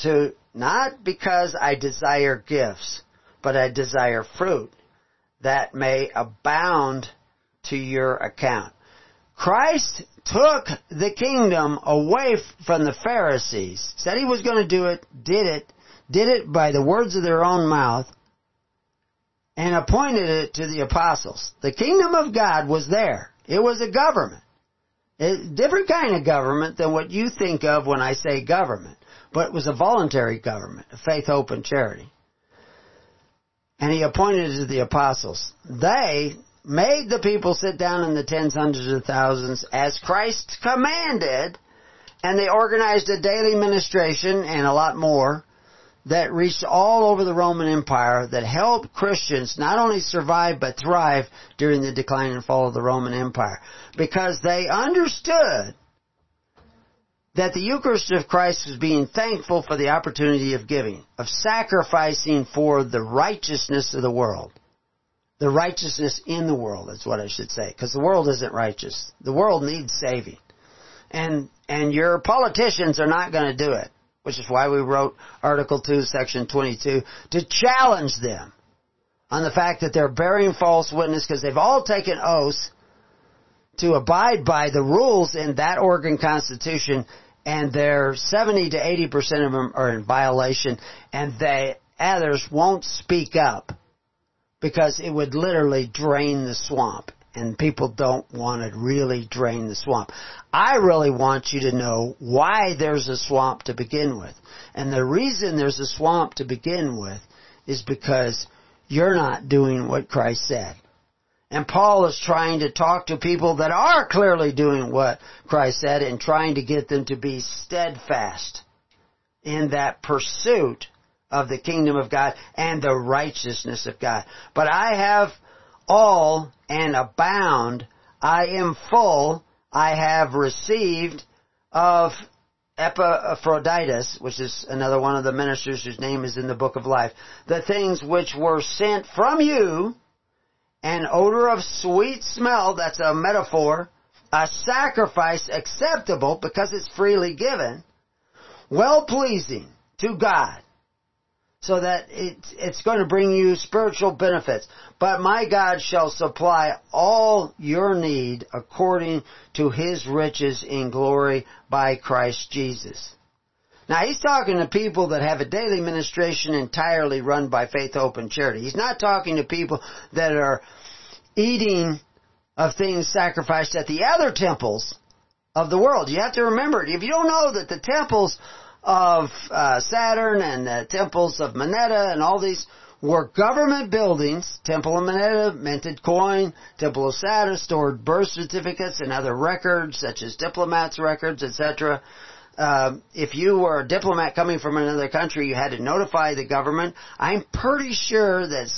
to, not because I desire gifts, but I desire fruit that may abound to your account. Christ took the kingdom away from the Pharisees, said he was going to do it, did it by the words of their own mouth, and appointed it to the apostles. The kingdom of God was there. It was a government. It's a different kind of government than what you think of when I say government, but it was a voluntary government, a faith, hope, and charity. And he appointed it to the apostles. They made the people sit down in the tens, hundreds, and thousands as Christ commanded. And they organized a daily ministration and a lot more that reached all over the Roman Empire, that helped Christians not only survive but thrive during the decline and fall of the Roman Empire. Because they understood that the Eucharist of Christ was being thankful for the opportunity of giving, of sacrificing for the righteousness of the world. The righteousness in the world is what I should say, because the world isn't righteous. The world needs saving. And your politicians are not going to do it, which is why we wrote Article 2, Section 22, to challenge them on the fact that they're bearing false witness, because they've all taken oaths to abide by the rules in that Oregon Constitution, and they're 70 to 80% of them are in violation, and the others won't speak up because it would literally drain the swamp, and people don't want to really drain the swamp. I really want you to know why there's a swamp to begin with, and the reason there's a swamp to begin with is because you're not doing what Christ said. And Paul is trying to talk to people that are clearly doing what Christ said and trying to get them to be steadfast in that pursuit of the kingdom of God and the righteousness of God. But I have all and abound. I am full. I have received of Epaphroditus, which is another one of the ministers whose name is in the book of life, the things which were sent from you, an odor of sweet smell, that's a metaphor, a sacrifice acceptable because it's freely given, well-pleasing to God, so that it's going to bring you spiritual benefits. But my God shall supply all your need according to His riches in glory by Christ Jesus. Now, he's talking to people that have a daily ministration entirely run by faith, hope, and charity. He's not talking to people that are eating of things sacrificed at the other temples of the world. You have to remember, if you don't know that the temples of Saturn and the temples of Maneta and all these were government buildings, Temple of Maneta minted coin, Temple of Saturn stored birth certificates and other records such as diplomats' records, etc. If you were a diplomat coming from another country, you had to notify the government. I'm pretty sure that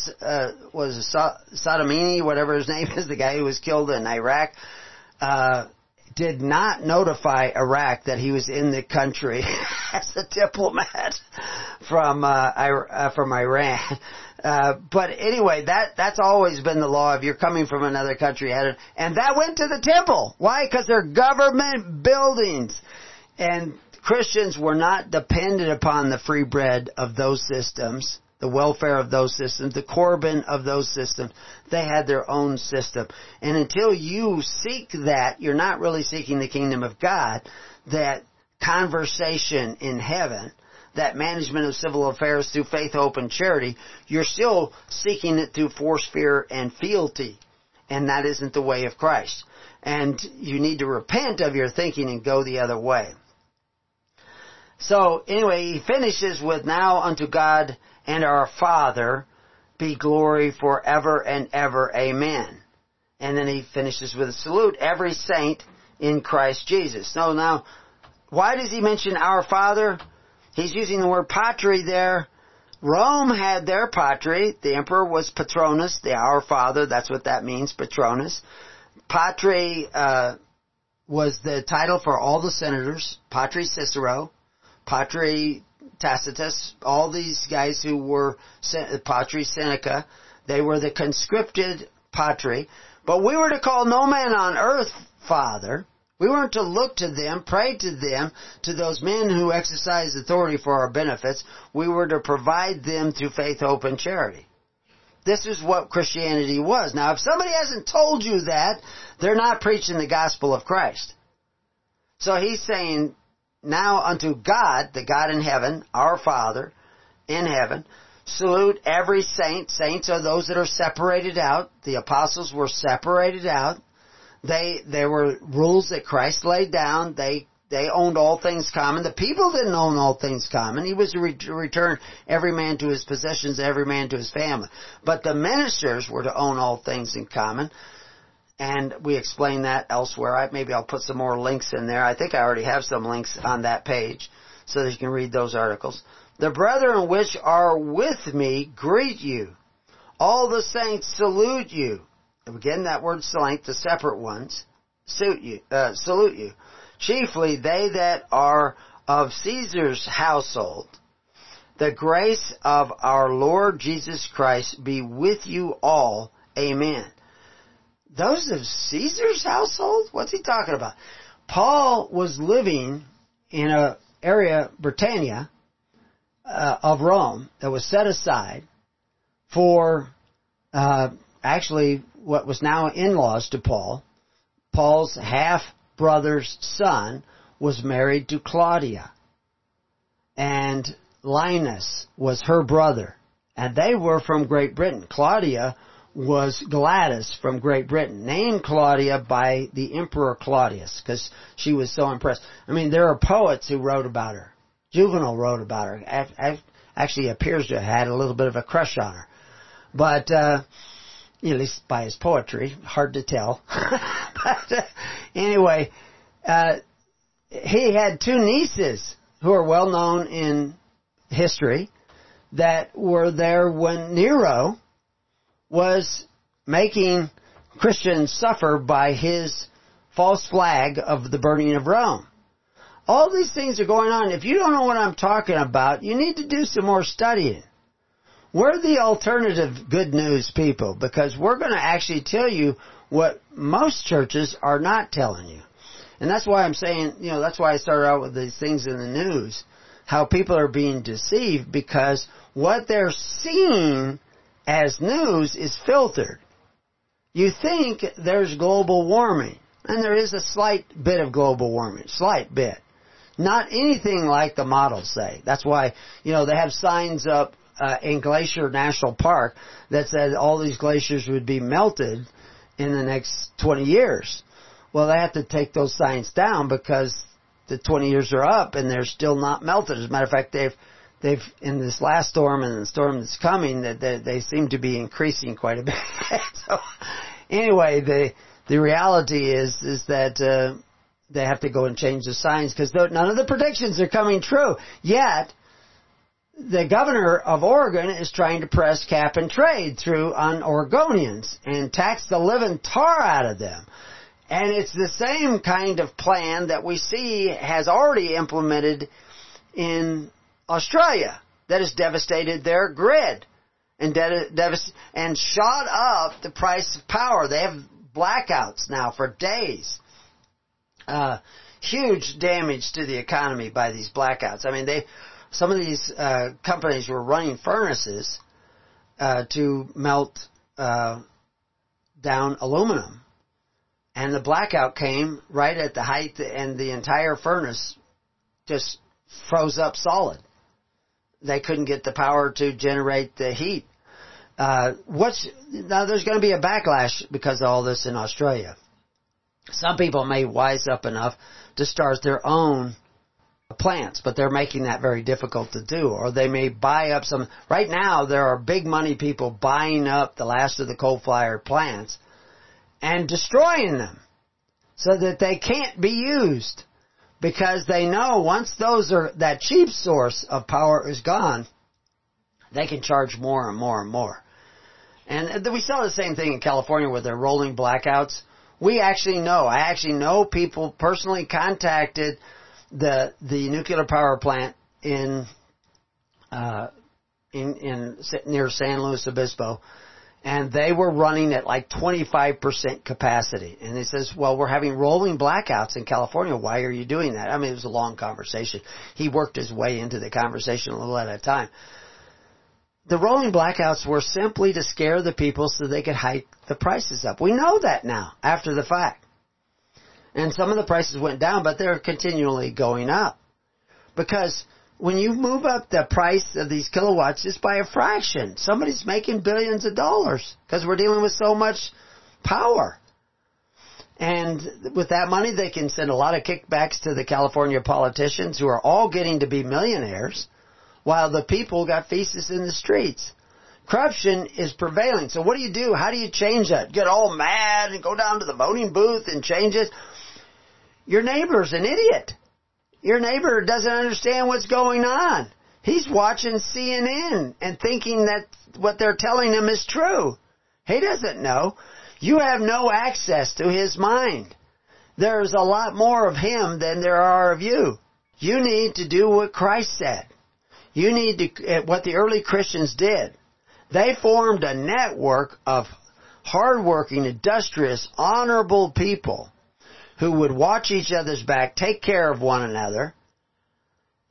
Soleimani, whatever his name is, the guy who was killed in Iraq, did not notify Iraq that he was in the country as a diplomat from Iran. But anyway, that's always been the law. If you're coming from another country, and that went to the temple. Why? Because they're government buildings. And Christians were not dependent upon the free bread of those systems, the welfare of those systems, the Corbin of those systems. They had their own system. And until you seek that, you're not really seeking the kingdom of God, that conversation in heaven, that management of civil affairs through faith, hope, and charity. You're still seeking it through force, fear, and fealty. And that isn't the way of Christ. And you need to repent of your thinking and go the other way. So, anyway, he finishes with, now unto God and our Father be glory forever and ever. Amen. And then he finishes with a salute, every saint in Christ Jesus. So now, why does he mention our Father? He's using the word patri there. Rome had their patri. The emperor was Patronus, the Our Father. That's what that means, Patronus. Patri was the title for all the senators, Patri Cicero, Patri Tacitus, all these guys who were Patri Seneca. They were the conscripted patri. But we were to call no man on earth father. We weren't to look to them, pray to them, to those men who exercise authority for our benefits. We were to provide them through faith, hope, and charity. This is what Christianity was. Now, if somebody hasn't told you that, they're not preaching the gospel of Christ. So he's saying, now unto God, the God in heaven, our Father in heaven, salute every saint. Saints are those that are separated out. The apostles were separated out. There were rules that Christ laid down. They owned all things common. The people didn't own all things common. He was to return every man to his possessions, every man to his family. But the ministers were to own all things in common. And we explain that elsewhere. Maybe I'll put some more links in there. I think I already have some links on that page so that you can read those articles. The brethren which are with me greet you. All the saints salute you. Again, that word salute, the separate ones, salute you. Chiefly they that are of Caesar's household. The grace of our Lord Jesus Christ be with you all. Amen. Those of Caesar's household? What's he talking about? Paul was living in an area, Britannia, of Rome, that was set aside for actually what was now in-laws to Paul. Paul's half-brother's son was married to Claudia, and Linus was her brother, and they were from Great Britain. Claudia was Gladys from Great Britain, named Claudia by the Emperor Claudius, because she was so impressed. I mean, there are poets who wrote about her. Juvenal wrote about her. Actually appears to have had a little bit of a crush on her. But, at least by his poetry, hard to tell. But anyway, he had two nieces who are well known in history. that were there when Nero was making Christians suffer by his false flag of the burning of Rome. All these things are going on. If you don't know what I'm talking about, you need to do some more studying. We're the alternative good news people, because we're going to actually tell you what most churches are not telling you. And that's why I'm saying, you know, that's why I started out with these things in the news, how people are being deceived, because what they're seeing as news is filtered. You think there's global warming, and there is a slight bit of global warming, slight bit. Not anything like the models say. That's why, you know, they have signs up in Glacier National Park that said all these glaciers would be melted in the next 20 years. Well, they have to take those signs down because the 20 years are up and they're still not melted. As a matter of fact, they've in this last storm and the storm that's coming, that they seem to be increasing quite a bit. So anyway, the reality is that they have to go and change the signs because none of the predictions are coming true yet. The governor of Oregon is trying to press cap and trade through on Oregonians and tax the living tar out of them. And it's the same kind of plan that we see has already implemented in Australia that has devastated their grid and shot up the price of power. They have blackouts now for days. Huge damage to the economy by these blackouts. I mean, some of these companies were running furnaces to melt down aluminum. And the blackout came right at the height, and the entire furnace just froze up solid. They couldn't get the power to generate the heat. Now, there's going to be a backlash because of all this in Australia. Some people may wise up enough to start their own plants, but they're making that very difficult to do. Or they may buy up some. Right now, there are big money people buying up the last of the coal-fired plants and destroying them so that they can't be used, because they know once that cheap source of power is gone, they can charge more and more and more. And we saw the same thing in California with their rolling blackouts. I actually know people personally contacted the nuclear power plant in near San Luis Obispo, and they were running at like 25% capacity. And he says, well, we're having rolling blackouts in California. Why are you doing that? I mean, it was a long conversation. He worked his way into the conversation a little at a time. The rolling blackouts were simply to scare the people so they could hike the prices up. We know that now after the fact. And some of the prices went down, but they're continually going up. Because when you move up the price of these kilowatts just by a fraction, somebody's making billions of dollars because we're dealing with so much power. And with that money, they can send a lot of kickbacks to the California politicians, who are all getting to be millionaires, while the people got feces in the streets. Corruption is prevailing. So what do you do? How do you change that? Get all mad and go down to the voting booth and change it? Your neighbor's an idiot. Your neighbor doesn't understand what's going on. He's watching CNN and thinking that what they're telling him is true. He doesn't know. You have no access to his mind. There's a lot more of him than there are of you. You need to do what Christ said. You need to what the early Christians did. They formed a network of hardworking, industrious, honorable people who would watch each other's back, take care of one another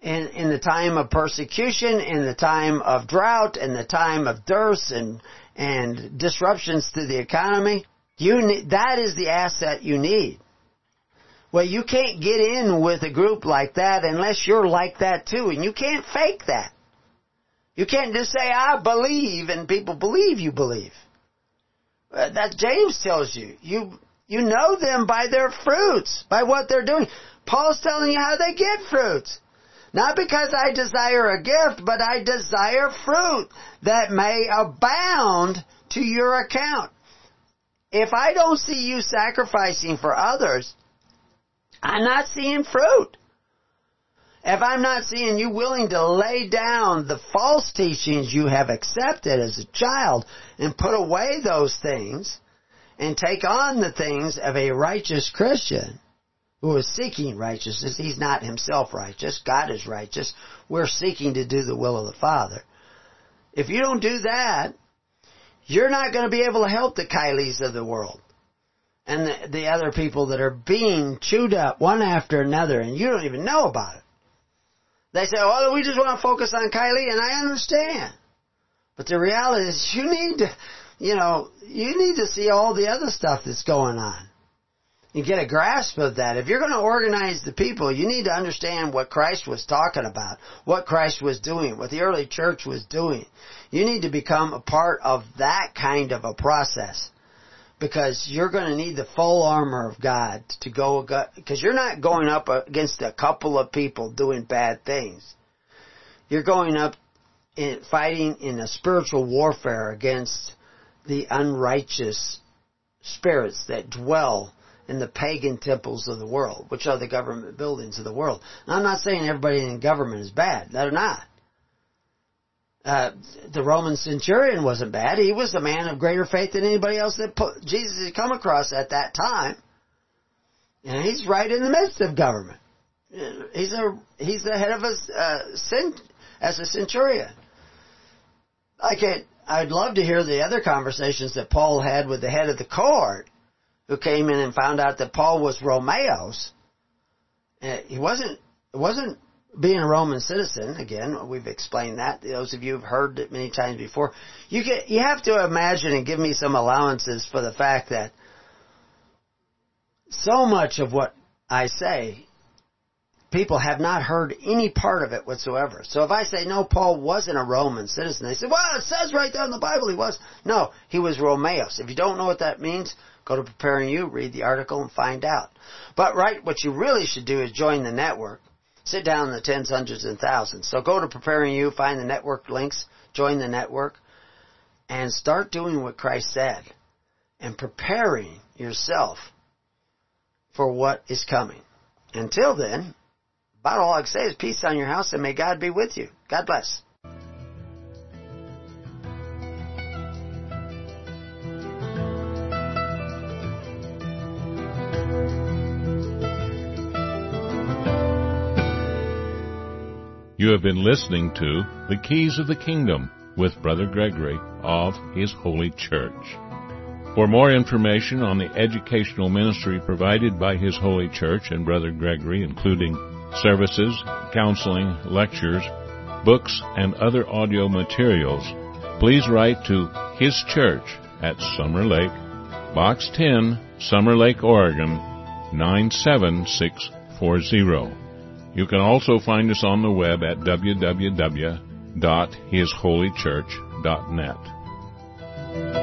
in the time of persecution, in the time of drought, in the time of dearths and disruptions to the economy. That is the asset you need. Well, you can't get in with a group like that unless you're like that too, and you can't fake that. You can't just say, I believe, and people believe you believe. That James tells you. You know them by their fruits, by what they're doing. Paul's telling you how they get fruits. Not because I desire a gift, but I desire fruit that may abound to your account. If I don't see you sacrificing for others, I'm not seeing fruit. If I'm not seeing you willing to lay down the false teachings you have accepted as a child and put away those things and take on the things of a righteous Christian who is seeking righteousness, he's not himself righteous, God is righteous, we're seeking to do the will of the Father. If you don't do that, you're not going to be able to help the Kylies of the world and the other people that are being chewed up one after another, and you don't even know about it. They say, oh, we just want to focus on Kylie, and I understand. But the reality is you need to see all the other stuff that's going on and get a grasp of that. If you're going to organize the people, you need to understand what Christ was talking about, what Christ was doing, what the early church was doing. You need to become a part of that kind of a process, because you're going to need the full armor of God to go, because you're not going up against a couple of people doing bad things. You're going up in fighting in a spiritual warfare against the unrighteous spirits that dwell in the pagan temples of the world, which are the government buildings of the world. And I'm not saying everybody in government is bad. They're not. The Roman centurion wasn't bad. He was a man of greater faith than anybody else that Jesus had come across at that time. And he's right in the midst of government. He's the head of a centurion. I'd love to hear the other conversations that Paul had with the head of the cohort, who came in and found out that Paul was Romeo's. It wasn't being a Roman citizen. Again, we've explained that. Those of you who've heard it many times before. You have to imagine and give me some allowances for the fact that so much of what I say, people have not heard any part of it whatsoever. So if I say, no, Paul wasn't a Roman citizen, they say, well, it says right there in the Bible he was. No, he was Romeo's. If you don't know what that means, go to Preparing You, read the article, and find out. But what you really should do is join the network. Sit down in the tens, hundreds, and thousands. So go to Preparing You, find the network links, join the network, and start doing what Christ said and preparing yourself for what is coming. Until then, about all I can say is peace on your house, and may God be with you. God bless. You have been listening to The Keys of the Kingdom with Brother Gregory of His Holy Church. For more information on the educational ministry provided by His Holy Church and Brother Gregory, including services, counseling, lectures, books, and other audio materials, please write to His Church at Summer Lake, Box 10, Summer Lake, Oregon, 97640. You can also find us on the web at www.hisholychurch.net.